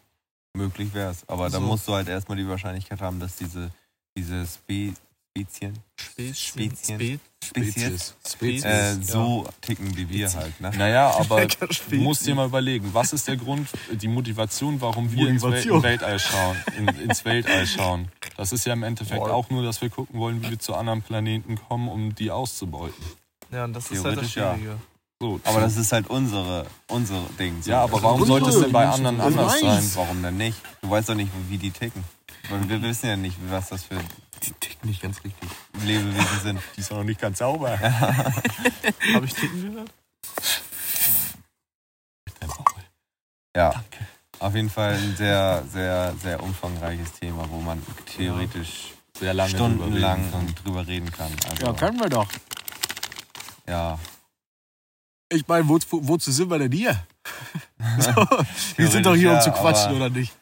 Möglich wäre es, aber also. Da musst du halt erstmal die Wahrscheinlichkeit haben, dass diese, diese Spe- Spezien, Spezien, Spezien, Spezies, Spezies äh, so ja. ticken wie wir Spezien. Halt. Ne? Naja, aber du musst dir mal überlegen, was ist der Grund, die Motivation, warum wir Motivation. Ins, Wel- in Weltall schauen, in, ins Weltall schauen. Das ist ja im Endeffekt Boah. Auch nur, dass wir gucken wollen, wie wir zu anderen Planeten kommen, um die auszubeuten. Ja, und das ist halt das Schwierige. Ja. So, aber das ist halt unsere, unsere Ding. Ja, aber warum unsere, sollte es denn bei anderen anders sein? Warum denn nicht? Du weißt doch nicht, wie die ticken. Weil wir wissen ja nicht, was das für... Die ticken nicht ganz richtig. Lebewesen sind. Die sind noch nicht ganz sauber. Habe ich ticken gehört? Ja, danke. Auf jeden Fall ein sehr, sehr, sehr umfangreiches Thema, wo man theoretisch sehr lange stundenlang drüber reden kann. Also, ja, können wir doch. Ja. Ich meine, wo, wo, wozu sind wir denn hier? So, wir sind doch hier, um zu quatschen, aber, oder nicht?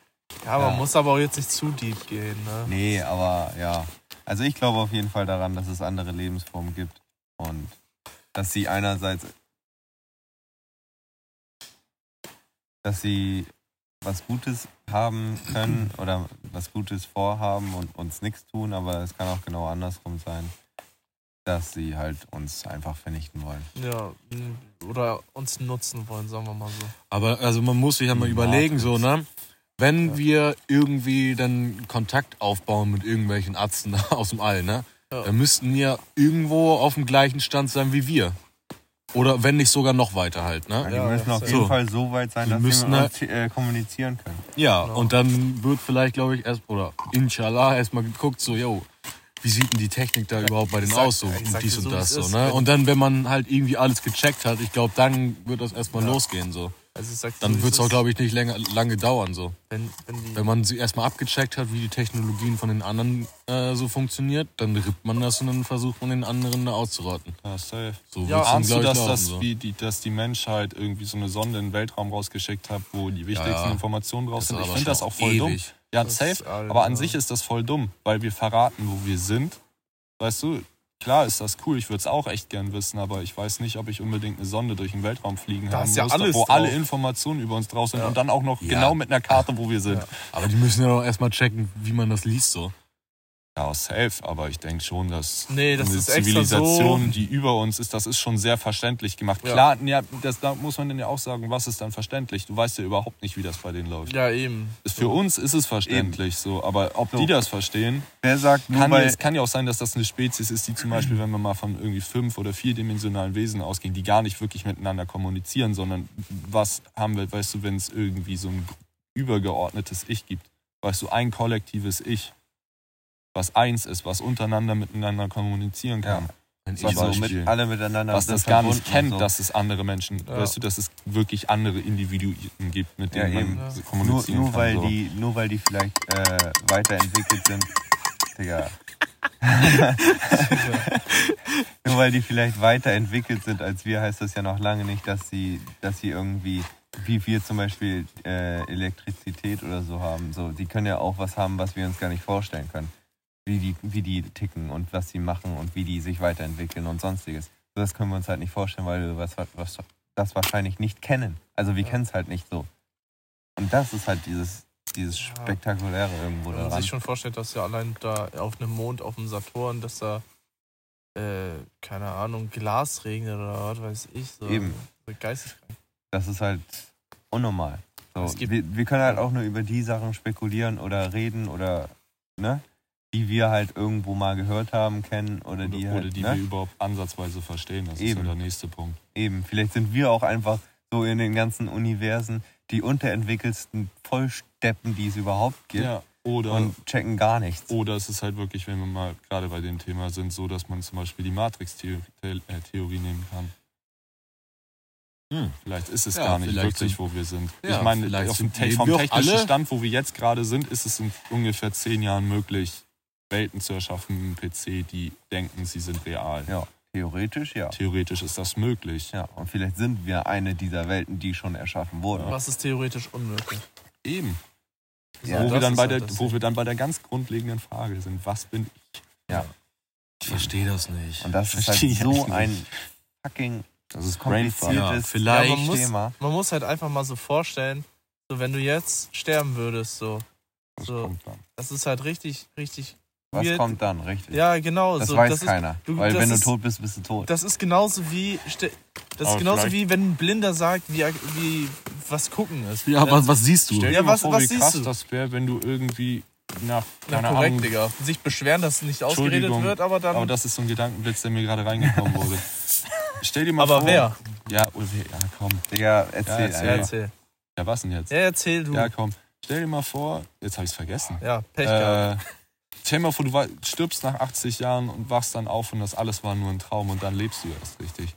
Ja, aber ja. Man muss aber auch jetzt nicht zu deep gehen, ne? Nee, aber ja. Also ich glaube auf jeden Fall daran, dass es andere Lebensformen gibt. Und dass sie einerseits... Dass sie was Gutes haben können oder was Gutes vorhaben und uns nichts tun. Aber es kann auch genau andersrum sein. Dass sie halt uns einfach vernichten wollen. Ja, oder uns nutzen wollen, sagen wir mal so. Aber also man muss sich ja mal überlegen, so, ne? Wenn ja. wir irgendwie dann Kontakt aufbauen mit irgendwelchen Ärzten aus dem All, ne? Ja. Dann müssten die ja irgendwo auf dem gleichen Stand sein wie wir. Oder wenn nicht sogar noch weiter halt, ne? Ja, die ja, müssen auf jeden so. Fall so weit sein, dass sie mit uns äh, kommunizieren können. Ja, genau. Und dann wird vielleicht, glaube ich, erst, oder inshallah, erstmal geguckt, so, yo, wie sieht denn die Technik da überhaupt bei denen exakt, aus, so exakt, dies und so das, so, ne? Und dann, wenn man halt irgendwie alles gecheckt hat, ich glaube, dann wird das erstmal ja. losgehen, so. Also exakt, dann wird es auch, glaube ich, nicht länger, lange dauern, so. Wenn, wenn, die wenn man sie erstmal abgecheckt hat, wie die Technologien von den anderen äh, so funktioniert, dann rippt man das und dann versucht man den anderen da auszurotten. Ja, safe. So ja, ahnst du, dass, laufen, das, so. Wie die, dass die Menschheit irgendwie so eine Sonde in den Weltraum rausgeschickt hat, wo die wichtigsten ja, Informationen draus sind? Ich finde das auch voll ewig. Dumm. Ja, das safe, aber an sich ist das voll dumm, weil wir verraten, wo wir sind. Weißt du, klar ist das cool, ich würde es auch echt gern wissen, aber ich weiß nicht, ob ich unbedingt eine Sonde durch den Weltraum fliegen da haben muss, ja wo drauf. Alle Informationen über uns drauf sind ja. und dann auch noch ja. genau mit einer Karte, wo wir sind. Ja. Aber die müssen ja doch erstmal checken, wie man das liest so. Ja, safe, aber ich denke schon, dass nee, das eine Zivilisation, so, die über uns ist, das ist schon sehr verständlich gemacht. Ja. Klar, ja, das, da muss man dann ja auch sagen, was ist dann verständlich? Du weißt ja überhaupt nicht, wie das bei denen läuft. Ja, eben. Für so. uns ist es verständlich, eben. so, aber ob so. die das verstehen, wer sagt nur kann, bei es kann ja auch sein, dass das eine Spezies ist, die zum Beispiel, wenn wir mal von irgendwie fünf- oder vierdimensionalen Wesen ausgehen, die gar nicht wirklich miteinander kommunizieren, sondern was haben wir, weißt du, wenn es irgendwie so ein übergeordnetes Ich gibt, weißt du, ein kollektives Ich, was eins ist, was untereinander miteinander kommunizieren kann. Ja. Wenn ich so mit, alle miteinander was das gar nicht kennt, so. dass es andere Menschen, ja. weißt du, dass es wirklich andere Individuen gibt, mit denen ja, eben. man ja. kommunizieren nur, nur kann. Weil so. die, nur weil die vielleicht äh, weiterentwickelt sind, Digga. Nur weil die vielleicht weiterentwickelt sind als wir, heißt das ja noch lange nicht, dass sie, dass sie irgendwie, wie wir zum Beispiel äh, Elektrizität oder so haben. So, die können ja auch was haben, was wir uns gar nicht vorstellen können. Wie die, wie die ticken und was sie machen und wie die sich weiterentwickeln und sonstiges. Das können wir uns halt nicht vorstellen, weil wir was, was, das wahrscheinlich nicht kennen. Also wir ja. kennen es halt nicht so. Und das ist halt dieses, dieses Spektakuläre irgendwo daran. Wenn man sich schon vorstellt, dass ja allein da auf einem Mond, auf dem Saturn, dass da, äh, keine Ahnung, Glas regnet oder was weiß ich. So. Eben. So geisteskrank. Das ist halt unnormal. So. Wir, wir können halt auch nur über die Sachen spekulieren oder reden oder, ne? die wir halt irgendwo mal gehört haben, kennen oder, oder die, halt, oder die ne? wir überhaupt ansatzweise verstehen. Das Eben. ist ja der nächste Punkt. Eben, vielleicht sind wir auch einfach so in den ganzen Universen die unterentwickelsten Vollsteppen, die es überhaupt gibt ja, oder, und checken gar nichts. Oder es ist halt wirklich, wenn wir mal gerade bei dem Thema sind, so, dass man zum Beispiel die Matrix-Theorie äh, Theorie nehmen kann. Hm. Vielleicht ist es ja, gar nicht wirklich, sind, wo wir sind. Ja, ich meine, auf dem, vom technischen alle? Stand, wo wir jetzt gerade sind, ist es in ungefähr zehn Jahren möglich, Welten zu erschaffen, P C, die denken, sie sind real. Ja, theoretisch ja. Theoretisch ist das möglich. Ja, und vielleicht sind wir eine dieser Welten, die schon erschaffen wurde. Ja. Was ist theoretisch unmöglich? Eben. Ja, wo wir dann bei der, halt wo wir dann bei der ganz grundlegenden Frage sind, was bin ich? Ja. Ich verstehe das nicht. Und das ist halt so ein fucking das ist kompliziertes ja, ja, man muss, Thema. Man muss halt einfach mal so vorstellen, so wenn du jetzt sterben würdest, so. Das, so, kommt dann. Das ist halt richtig, richtig Was wir, kommt dann, richtig? Ja, genau. Das so, weiß das keiner. Ist, du, weil wenn ist, du tot bist, bist du tot. Das ist genauso wie, das ist genauso wie wenn ein Blinder sagt, wie, wie was gucken ist. Ja, was, was siehst du? Stell dir ja, mal was, vor, was wie krass du? das wäre, wenn du irgendwie nach, Na, keine korrekt, Ahnung... Digga. Sich beschweren, dass nicht ausgeredet wird, aber dann... Aber das ist so ein Gedankenblitz, der mir gerade reingekommen wurde. Stell dir mal aber vor... Aber wer? Ja, Ulwe, ja, komm. Digga, erzähl. Ja, erzähl. Ja, erzähl. Ja, was denn jetzt? Ja, erzähl du. Ja, komm. Stell dir mal vor... Jetzt hab ich's vergessen. Ja, Pech gehabt. Äh, Stell dir mal vor, du stirbst nach achtzig Jahren und wachst dann auf und das alles war nur ein Traum und dann lebst du erst richtig.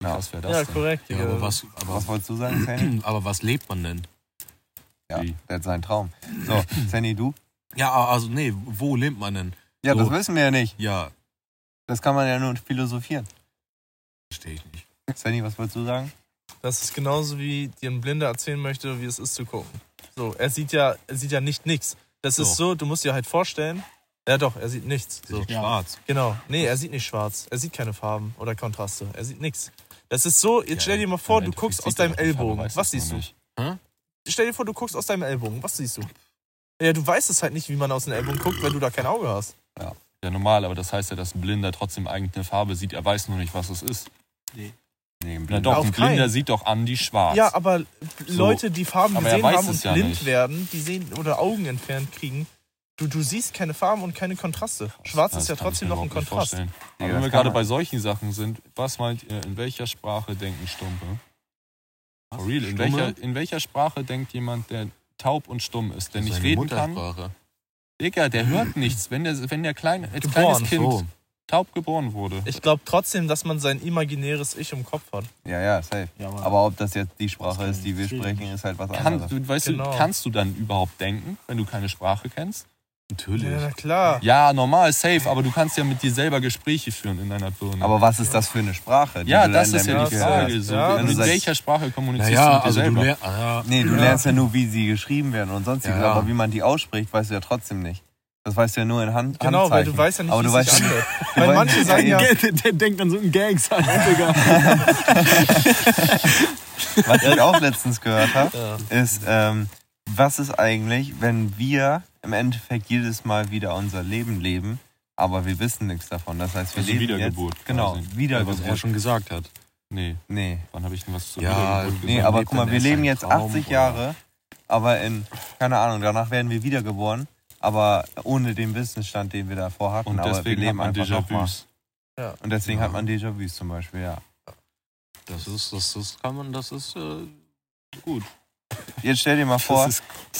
Na, was wäre das? Ja, denn? korrekt. Ja, aber was, aber was wolltest du sagen, Sandy? Aber was lebt man denn? Ja, das ist ein Traum. So, Sandy, du? Ja, also nee, wo lebt man denn? Ja, so. Das wissen wir ja nicht. Ja. Das kann man ja nur philosophieren. Verstehe ich nicht. Sandy, was wolltest du sagen? Das ist genauso, wie dir ein Blinder erzählen möchte, wie es ist zu gucken. So, er sieht ja, er sieht ja nicht nichts. Das so. ist so, du musst dir halt vorstellen, ja doch, er sieht nichts. Er sieht so. schwarz. Genau. Nee, er sieht nicht schwarz. Er sieht keine Farben oder Kontraste. Er sieht nichts. Das ist so, jetzt stell dir mal vor, ja, du guckst aus deinem Ellbogen. Was siehst du? Hm? Stell dir vor, du guckst aus deinem Ellbogen. Was siehst du? Ja, du weißt es halt nicht, wie man aus dem Ellbogen guckt, weil du da kein Auge hast. Ja, ja normal, aber das heißt ja, dass ein Blinder trotzdem eigentlich eine Farbe sieht. Er weiß nur nicht, was es ist. Nee. Nee, ein Blinder, Na doch, ein Blinder sieht doch an die schwarz. Ja, aber Leute, die Farben so. gesehen haben und ja blind nicht. werden, die sehen oder Augen entfernt kriegen, Du, du siehst keine Farben und keine Kontraste. Schwarz das ist ja trotzdem noch ein Kontrast. Ja, aber wenn wir gerade bei solchen Sachen sind, was meint ihr, in welcher Sprache denken Stumpe? For real, in welcher, in welcher Sprache denkt jemand, der taub und stumm ist, der nicht reden kann? Digga, der hört nichts. Wenn der, wenn der kleine, als geboren, kleines Kind so. taub geboren wurde. Ich glaube trotzdem, dass man sein imaginäres Ich im Kopf hat. Ja, ja, safe. Ja, aber ob das jetzt die Sprache ist, die wir sprechen, ist halt was anderes. Kann, du, weißt genau. du, kannst du dann überhaupt denken, wenn du keine Sprache kennst? Natürlich. Ja, klar. Ja, normal, safe, aber du kannst ja mit dir selber Gespräche führen in deiner Birne. Aber was ist das für eine Sprache? Die ja, das ist ja die Frage. So, ja, mit welcher Sprache kommunizierst ja, du mit dir also selber? Du ah, nee, du ja. lernst ja nur, wie sie geschrieben werden und sonstiges, ja. aber wie man die ausspricht, weißt du ja trotzdem nicht. Das weißt du ja nur in Hand. Genau, Handzeichen. Weil du weißt ja nicht, wie es sich anhört. Weil manche sagen ja... Der, der denkt an so einen Gags an, Digga. Was ich auch letztens gehört habe, ja. ist, ähm, was ist eigentlich, wenn wir... im Endeffekt jedes Mal wieder unser Leben leben, aber wir wissen nichts davon. Das heißt, wir also leben Wiedergeburt jetzt... Genau, quasi. Wiedergeburt. Was er schon gesagt hat. Nee. Nee. Wann habe ich denn was zu ja, Wiedergeburt gesagt? Nee, aber guck mal, wir leben jetzt achtzig Jahre, aber in, keine Ahnung, danach werden wir wiedergeboren, aber ohne den Wissensstand, den wir davor hatten. Und deswegen aber wir leben hat man einfach Déjà-vus. Ja. Und deswegen ja. hat man Déjà-vus zum Beispiel, ja. Das ist, das ist, kann man, das ist äh, gut. Jetzt stell dir mal vor,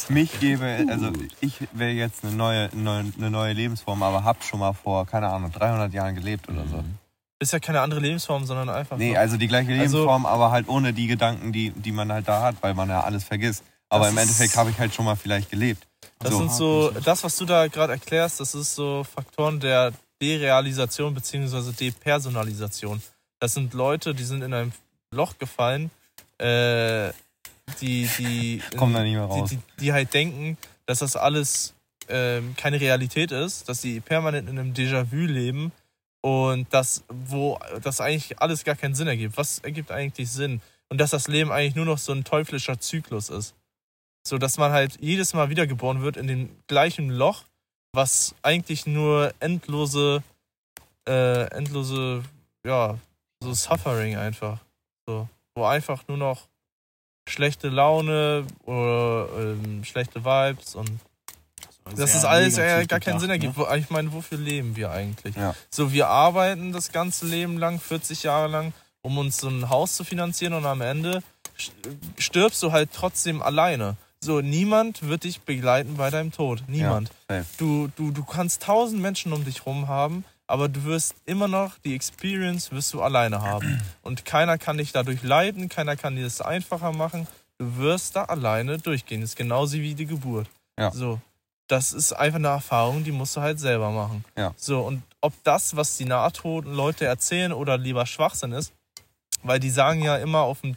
mich gebe, also ich wäre jetzt eine neue, neue, eine neue Lebensform, aber hab schon mal vor, keine Ahnung, dreihundert Jahren gelebt oder so. Ist ja keine andere Lebensform, sondern einfach... Nee, also die gleiche Lebensform, also, aber halt ohne die Gedanken, die, die man halt da hat, weil man ja alles vergisst. Aber im Endeffekt habe ich halt schon mal vielleicht gelebt. Das so. sind so, das was du da gerade erklärst, das ist so Faktoren der Derealisation bzw. Depersonalisation. Das sind Leute, die sind in einem Loch gefallen, äh... Die, die, Kommt da nicht mehr raus. Die, die, die halt denken, dass das alles ähm, keine Realität ist, dass sie permanent in einem Déjà-vu leben und das, wo das eigentlich alles gar keinen Sinn ergibt. Was ergibt eigentlich Sinn? Und dass das Leben eigentlich nur noch so ein teuflischer Zyklus ist. So, dass man halt jedes Mal wiedergeboren wird in dem gleichen Loch, was eigentlich nur endlose, äh, endlose, ja, so Suffering einfach. So, wo einfach nur noch schlechte Laune oder ähm, schlechte Vibes und also das ist alles äh, gar keinen Sinn ergibt. Ne? Ich meine, wofür leben wir eigentlich? Ja. So, wir arbeiten das ganze Leben lang, vierzig Jahre lang, um uns so ein Haus zu finanzieren und am Ende stirbst du halt trotzdem alleine. So, niemand wird dich begleiten bei deinem Tod. Niemand. Ja, du, du, du kannst tausend Menschen um dich rum haben, aber du wirst immer noch, die Experience wirst du alleine haben. Und keiner kann dich dadurch leiten, keiner kann dir das einfacher machen. Du wirst da alleine durchgehen. Das ist genauso wie die Geburt. Ja. So, das ist einfach eine Erfahrung, die musst du halt selber machen. Ja. So, und ob das, was die nahtoten Leute erzählen oder lieber Schwachsinn ist, weil die sagen ja immer, auf dem,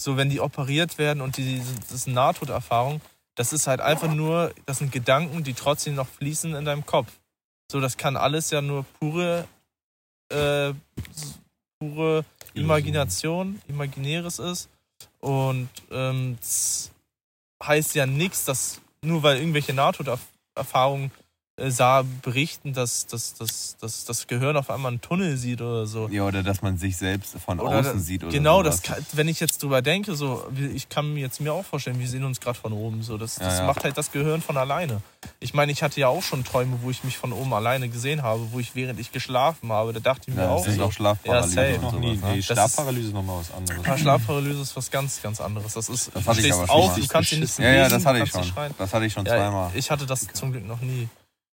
so wenn die operiert werden und die, das ist eine Nahtoderfahrung, das ist halt einfach nur, das sind Gedanken, die trotzdem noch fließen in deinem Kopf. So, das kann alles ja nur pure, äh, pure Imagination, Imaginäres ist. Und ähm, das heißt ja nichts, dass nur weil irgendwelche Nahtoderfahrungen äh, sah, berichten, dass, dass, dass, dass das Gehirn auf einmal einen Tunnel sieht oder so. Ja, oder dass man sich selbst von oder außen da, sieht. Oder genau, das kann, wenn ich jetzt drüber denke, so, ich kann mir jetzt mir auch vorstellen, wir sehen uns gerade von oben. So, das, das ja, ja. macht halt das Gehirn von alleine. Ich meine, ich hatte ja auch schon Träume, wo ich mich von oben alleine gesehen habe, wo ich während ich geschlafen habe, da dachte ich mir ja, auch, das ist auch Schlafparalyse. Ja, safe. Noch nie. Ne? Nee, Schlafparalyse ist nochmal was anderes. Ja, Schlafparalyse ist was ganz, ganz anderes. Das ist, das hatte ich aber schon auf, mal. Du kannst ihn nicht ja, ja, das hatte ich schon. Das hatte ich schon zweimal. Ja, ich hatte das zum Glück noch nie.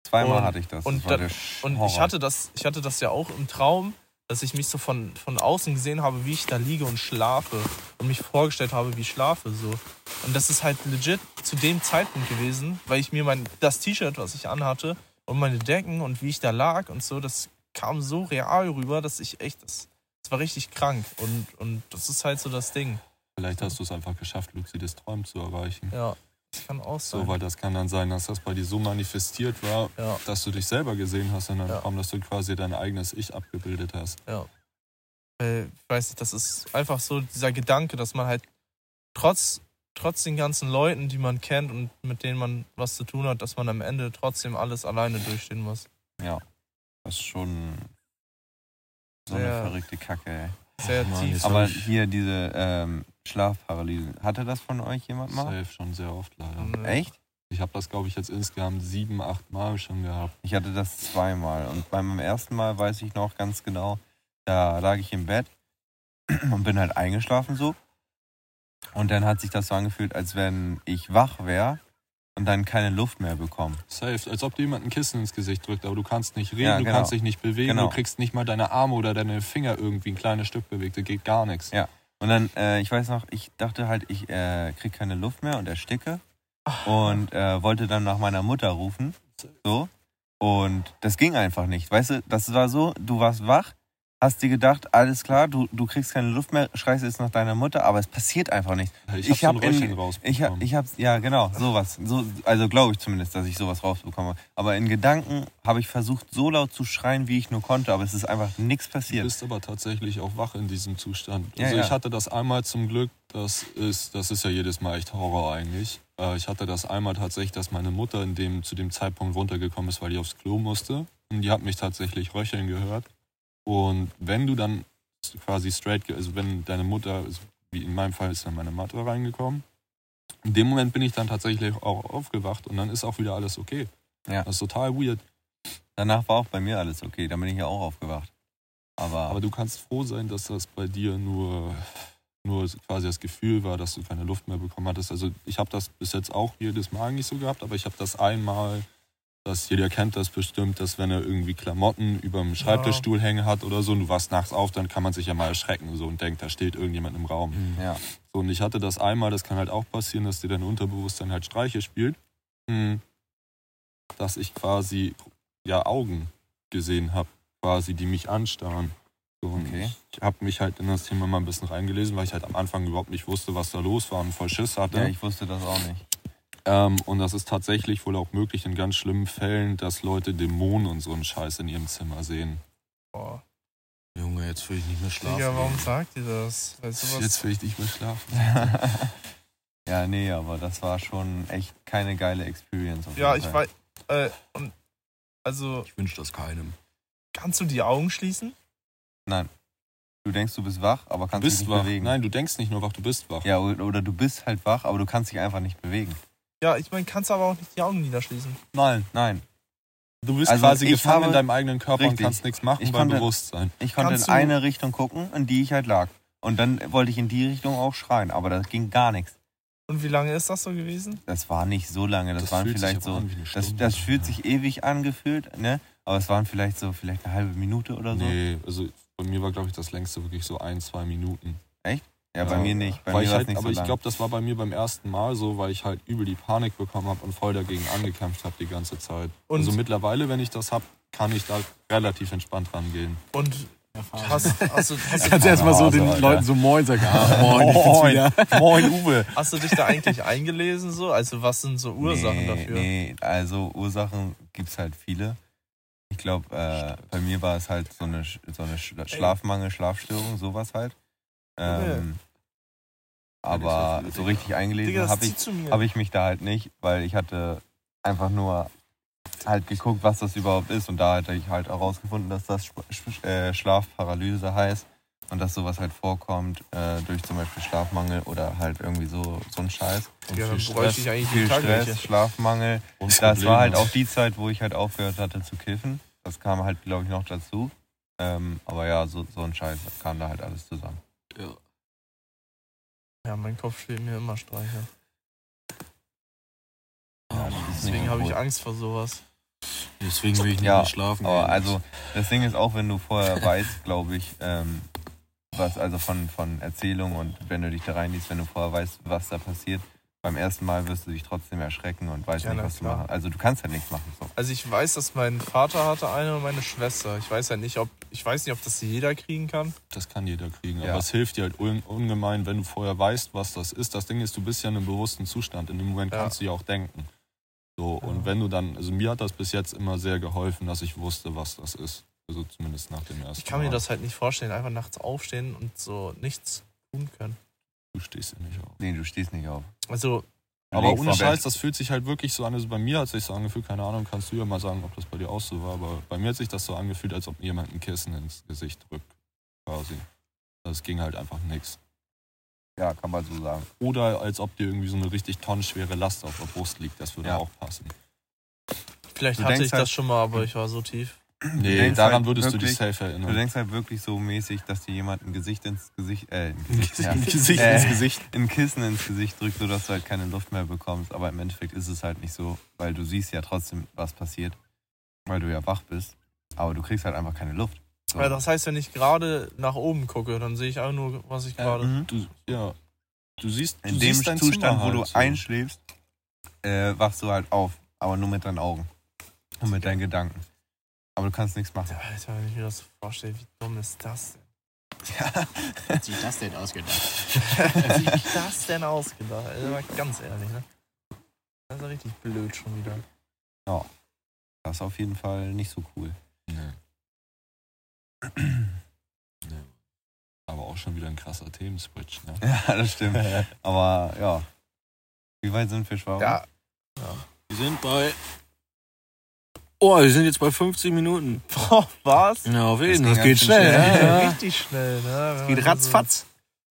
Zweimal und, hatte ich das. das und, da, und ich hatte das, ich hatte das ja auch im Traum, dass ich mich so von, von außen gesehen habe, wie ich da liege und schlafe und mich vorgestellt habe, wie ich schlafe. So. Und das ist halt legit zu dem Zeitpunkt gewesen, weil ich mir mein das T-Shirt, was ich anhatte und meine Decken und wie ich da lag und so, das kam so real rüber, dass ich echt, das, das war richtig krank und, und das ist halt so das Ding. Vielleicht hast du es einfach geschafft, luzides Träumen zu erreichen. Ja, das kann auch sein. So, weil das kann dann sein, dass das bei dir so manifestiert war, ja. dass du dich selber gesehen hast in deinem ja. Traum, dass du quasi dein eigenes Ich abgebildet hast. Ja. Ich weiß nicht, das ist einfach so dieser Gedanke, dass man halt trotz, trotz den ganzen Leuten, die man kennt und mit denen man was zu tun hat, dass man am Ende trotzdem alles alleine durchstehen muss. Ja, das ist schon so eine sehr, verrückte Kacke, ey. Sehr oh, tief. Aber hier diese... Ähm, Schlafparalyse. Hatte das von euch jemand mal? Safe, schon sehr oft leider. Mhm. Echt? Ich habe das, glaube ich, jetzt insgesamt sieben, acht Mal schon gehabt. Ich hatte das zweimal und beim ersten Mal weiß ich noch ganz genau, da lag ich im Bett und bin halt eingeschlafen so und dann hat sich das so angefühlt, als wenn ich wach wäre und dann keine Luft mehr bekomme. Safe, als ob dir jemand ein Kissen ins Gesicht drückt, aber du kannst nicht reden, ja, genau. du kannst dich nicht bewegen, genau. du kriegst nicht mal deine Arme oder deine Finger irgendwie ein kleines Stück bewegt, da geht gar nichts. Ja. Und dann, äh, ich weiß noch, ich dachte halt, ich äh, kriege keine Luft mehr und ersticke. Ach. Und äh, wollte dann nach meiner Mutter rufen. So. Und das ging einfach nicht. Weißt du, das war so, du warst wach, hast dir gedacht, alles klar, du, du kriegst keine Luft mehr, schreist jetzt nach deiner Mutter, aber es passiert einfach nicht. Ich, ich habe so hab in, ich, ich hab's, ja genau, sowas. So, also glaube ich zumindest, dass ich sowas rausbekomme. Aber in Gedanken habe ich versucht, so laut zu schreien, wie ich nur konnte, aber es ist einfach nichts passiert. Du bist aber tatsächlich auch wach in diesem Zustand. Also ja, ja. ich hatte das einmal zum Glück, das ist, das ist ja jedes Mal echt Horror eigentlich. Ich hatte das einmal tatsächlich, dass meine Mutter in dem, zu dem Zeitpunkt runtergekommen ist, weil die aufs Klo musste. Und die hat mich tatsächlich röcheln gehört. Und wenn du dann quasi straight, also wenn deine Mutter, wie in meinem Fall ist dann meine Mutter reingekommen, in dem Moment bin ich dann tatsächlich auch aufgewacht und dann ist auch wieder alles okay. Ja. Das ist total weird. Danach war auch bei mir alles okay, dann bin ich ja auch aufgewacht. Aber, Aber du kannst froh sein, dass das bei dir nur, nur quasi das Gefühl war, dass du keine Luft mehr bekommen hattest. Also ich habe das bis jetzt auch jedes Mal nicht so gehabt, aber ich habe das einmal... Dass jeder kennt das bestimmt, dass wenn er irgendwie Klamotten über dem Schreibtischstuhl ja. hängen hat oder so und du wachst nachts auf, dann kann man sich ja mal erschrecken so und denkt, da steht irgendjemand im Raum. Ja. So, und ich hatte das einmal, das kann halt auch passieren, dass dir dein Unterbewusstsein halt Streiche spielt, dass ich quasi ja Augen gesehen habe, quasi, die mich anstarren. So, und okay. Ich habe mich halt in das Thema mal ein bisschen reingelesen, weil ich halt am Anfang überhaupt nicht wusste, was da los war und voll Schiss hatte. Ja, ich wusste das auch nicht. Ähm, und das ist tatsächlich wohl auch möglich in ganz schlimmen Fällen, dass Leute Dämonen und so einen Scheiß in ihrem Zimmer sehen. Boah. Junge, jetzt will ich nicht mehr schlafen. Ja, warum sagt ihr das? Weißt du was? Jetzt will ich nicht mehr schlafen. Ja, nee, aber das war schon echt keine geile Experience. Ja, ich weiß. Äh, und also. Ich wünsche das keinem. Kannst du die Augen schließen? Nein. Du denkst, du bist wach, aber kannst dich nicht wach. bewegen. Nein, du denkst nicht nur wach, du bist wach. Ja, oder, oder du bist halt wach, aber du kannst dich einfach nicht bewegen. Ja, ich meine, kannst du aber auch nicht die Augen niederschließen. Nein, nein. Du bist also quasi gefangen habe, in deinem eigenen Körper richtig, und kannst nichts machen ich beim konnte, Bewusstsein. Ich konnte kannst in du? eine Richtung gucken, in die ich halt lag. Und dann wollte ich in die Richtung auch schreien, aber das ging gar nichts. Und wie lange ist das so gewesen? Das war nicht so lange, das, das waren vielleicht so... An, das, das fühlt sich ewig angefühlt, ne? Aber es waren vielleicht so vielleicht eine halbe Minute oder so. Nee, also bei mir war, glaube ich, das längste wirklich so ein, zwei Minuten. Echt? Ja, bei ja, mir nicht. Bei mir ich halt, nicht aber so ich glaube, das war bei mir beim ersten Mal so, weil ich halt übel die Panik bekommen habe und voll dagegen angekämpft habe die ganze Zeit. Und also mittlerweile, wenn ich das habe, kann ich da relativ entspannt rangehen. Und hast, hast du hast kannst erstmal so den Alter. Leuten so Moin sagen. Ah, Moin, Moin, Moin, Uwe. Hast du dich da eigentlich eingelesen so? Also was sind so Ursachen nee, dafür? Nee, also Ursachen gibt's halt viele. Ich glaube, äh, bei mir war es halt so eine, so eine Schlafmangel, Schlafstörung, sowas halt. Ähm, aber so richtig eingelesen habe ich, hab ich mich da halt nicht, weil ich hatte einfach nur halt geguckt, was das überhaupt ist und da hatte ich halt auch rausgefunden, dass das Schlafparalyse heißt und dass sowas halt vorkommt äh, durch zum Beispiel Schlafmangel oder halt irgendwie so, so ein Scheiß. Und ja, viel Stress, ich eigentlich viel Stress Schlafmangel. Und das war halt auch die Zeit, wo ich halt aufgehört hatte zu kiffen. Das kam halt, glaube ich, noch dazu. Ähm, aber ja, so, so ein Scheiß kam da halt alles zusammen. Ja. Ja, mein Kopf schlägt mir immer Streiche. Ja, deswegen habe ich Angst vor sowas. Deswegen will ich nicht ja, mehr schlafen. Aber also, das Ding ist auch, wenn du vorher weißt, glaube ich, ähm, was also von, von Erzählungen und wenn du dich da reinliest, wenn du vorher weißt, was da passiert, beim ersten Mal wirst du dich trotzdem erschrecken und weißt ja, nicht, was klar. du machen. Also du kannst halt nichts machen. So. Also ich weiß, dass mein Vater hatte eine und meine Schwester. Ich weiß halt nicht, ob ich weiß nicht, ob das jeder kriegen kann. Das kann jeder kriegen, ja. Aber es hilft dir halt un- ungemein, wenn du vorher weißt, was das ist. Das Ding ist, du bist ja in einem bewussten Zustand. In dem Moment ja. kannst du ja auch denken. So, ja. Und wenn du dann, also mir hat das bis jetzt immer sehr geholfen, dass ich wusste, was das ist. Also zumindest nach dem ersten Mal. Ich kann mir das halt nicht vorstellen, einfach nachts aufstehen und so nichts tun können. Du stehst ja nicht auf. Nee, du stehst nicht auf. Also, aber ohne Scheiß, das fühlt sich halt wirklich so an. Also bei mir hat sich so angefühlt, keine Ahnung, kannst du ja mal sagen, ob das bei dir auch so war, aber bei mir hat sich das so angefühlt, als ob mir jemand ein Kissen ins Gesicht drückt, quasi. Das ging halt einfach nichts. Ja, kann man so sagen. Oder als ob dir irgendwie so eine richtig tonnenschwere Last auf der Brust liegt, das würde ja. auch passen. Vielleicht du hatte ich halt das schon mal, aber ich war so tief. Nee, daran halt würdest wirklich, du dich safe erinnern. Du denkst halt wirklich so mäßig, dass dir jemand ein Gesicht ins Gesicht, äh, ein Gesicht, ja, Gesicht äh, ins Gesicht, ein Kissen ins Gesicht drückt, sodass du halt keine Luft mehr bekommst. Aber im Endeffekt ist es halt nicht so, weil du siehst ja trotzdem, was passiert, weil du ja wach bist. Aber du kriegst halt einfach keine Luft. So. Ja, das heißt, wenn ich gerade nach oben gucke, dann sehe ich einfach nur, was ich gerade. Äh, du, ja, du siehst. Du in siehst dem Zustand, halt, wo du so. einschläfst, äh, wachst du halt auf, aber nur mit deinen Augen und mit deinen Gedanken. Aber du kannst nichts machen. Alter, wenn ich mir das vorstelle, wie dumm ist das denn? Ja. Hat sich das denn ausgedacht? Hat sich das denn ausgedacht? Also ganz ehrlich, ne? Das ist richtig blöd schon wieder. Ja. Das ist auf jeden Fall nicht so cool. Nee. Nee. Aber auch schon wieder ein krasser Themenswitch, ne? Ja, das stimmt. Aber ja. Wie weit sind wir, Schwaben? Ja. ja. Wir sind bei... Oh, wir sind jetzt bei fünfzig Minuten. Boah, was? Ja, auf jeden Fall. Das geht schnell. schnell. Ja, ja. Richtig schnell, ne? Das geht ratzfatz.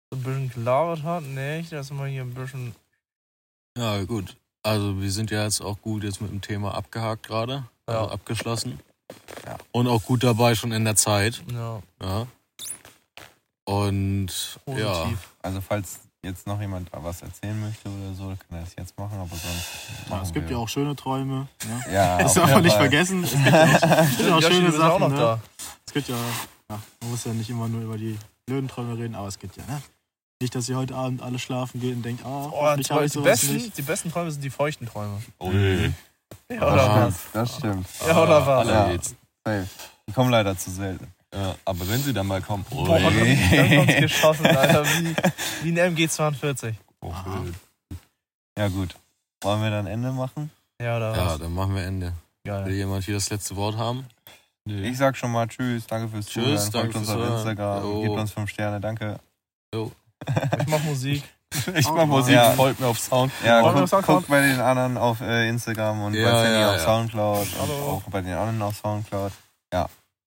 So ein bisschen gelabert hat, ne? Dass man hier ein bisschen... Ja, gut. Also wir sind ja jetzt auch gut jetzt mit dem Thema abgehakt gerade. Ja. Also abgeschlossen. Ja. Und auch gut dabei schon in der Zeit. Ja. ja. Und positiv. Ja. Also falls jetzt noch jemand was erzählen möchte oder so, kann er das jetzt machen, aber sonst machen ja, es gibt wir. ja auch schöne Träume. Ne? Ja, das darf man nicht vergessen. Es gibt ja auch, ja, auch schöne Sachen. Auch noch da. Ne? Es gibt ja, ja, man muss ja nicht immer nur über die blöden Träume reden, aber es gibt ja, ne? Nicht, dass ihr heute Abend alle schlafen geht und denkt, oh, oh ich habe sowas besten, nicht. Die besten Träume sind die feuchten Träume. Oh. Ja, oder ah, was? Das stimmt. Ja, oder ah, was? Ja. Hey, die kommen leider zu selten. Ja, aber wenn sie dann mal kommen, oh, boah, dann, dann kommt's geschossen, Alter, wie, wie ein M G zweiundvierzig. Oh, ja gut, wollen wir dann Ende machen? Ja, oder was? Ja, dann machen wir Ende. Geil. Will jemand hier das letzte Wort haben? Nee. Ich sag schon mal tschüss, danke fürs Zuhören, folgt uns auf Instagram, oh. gebt uns fünf Sterne, danke. Oh. Ich mach Musik. Ich mach oh, Musik, ja. folgt mir auf Soundcloud. Ja, guckt guck, guck bei den anderen auf äh, Instagram und ja, bei Zenny ja, auf ja. Soundcloud. Hallo. Und auch bei den anderen auf Soundcloud. Ja.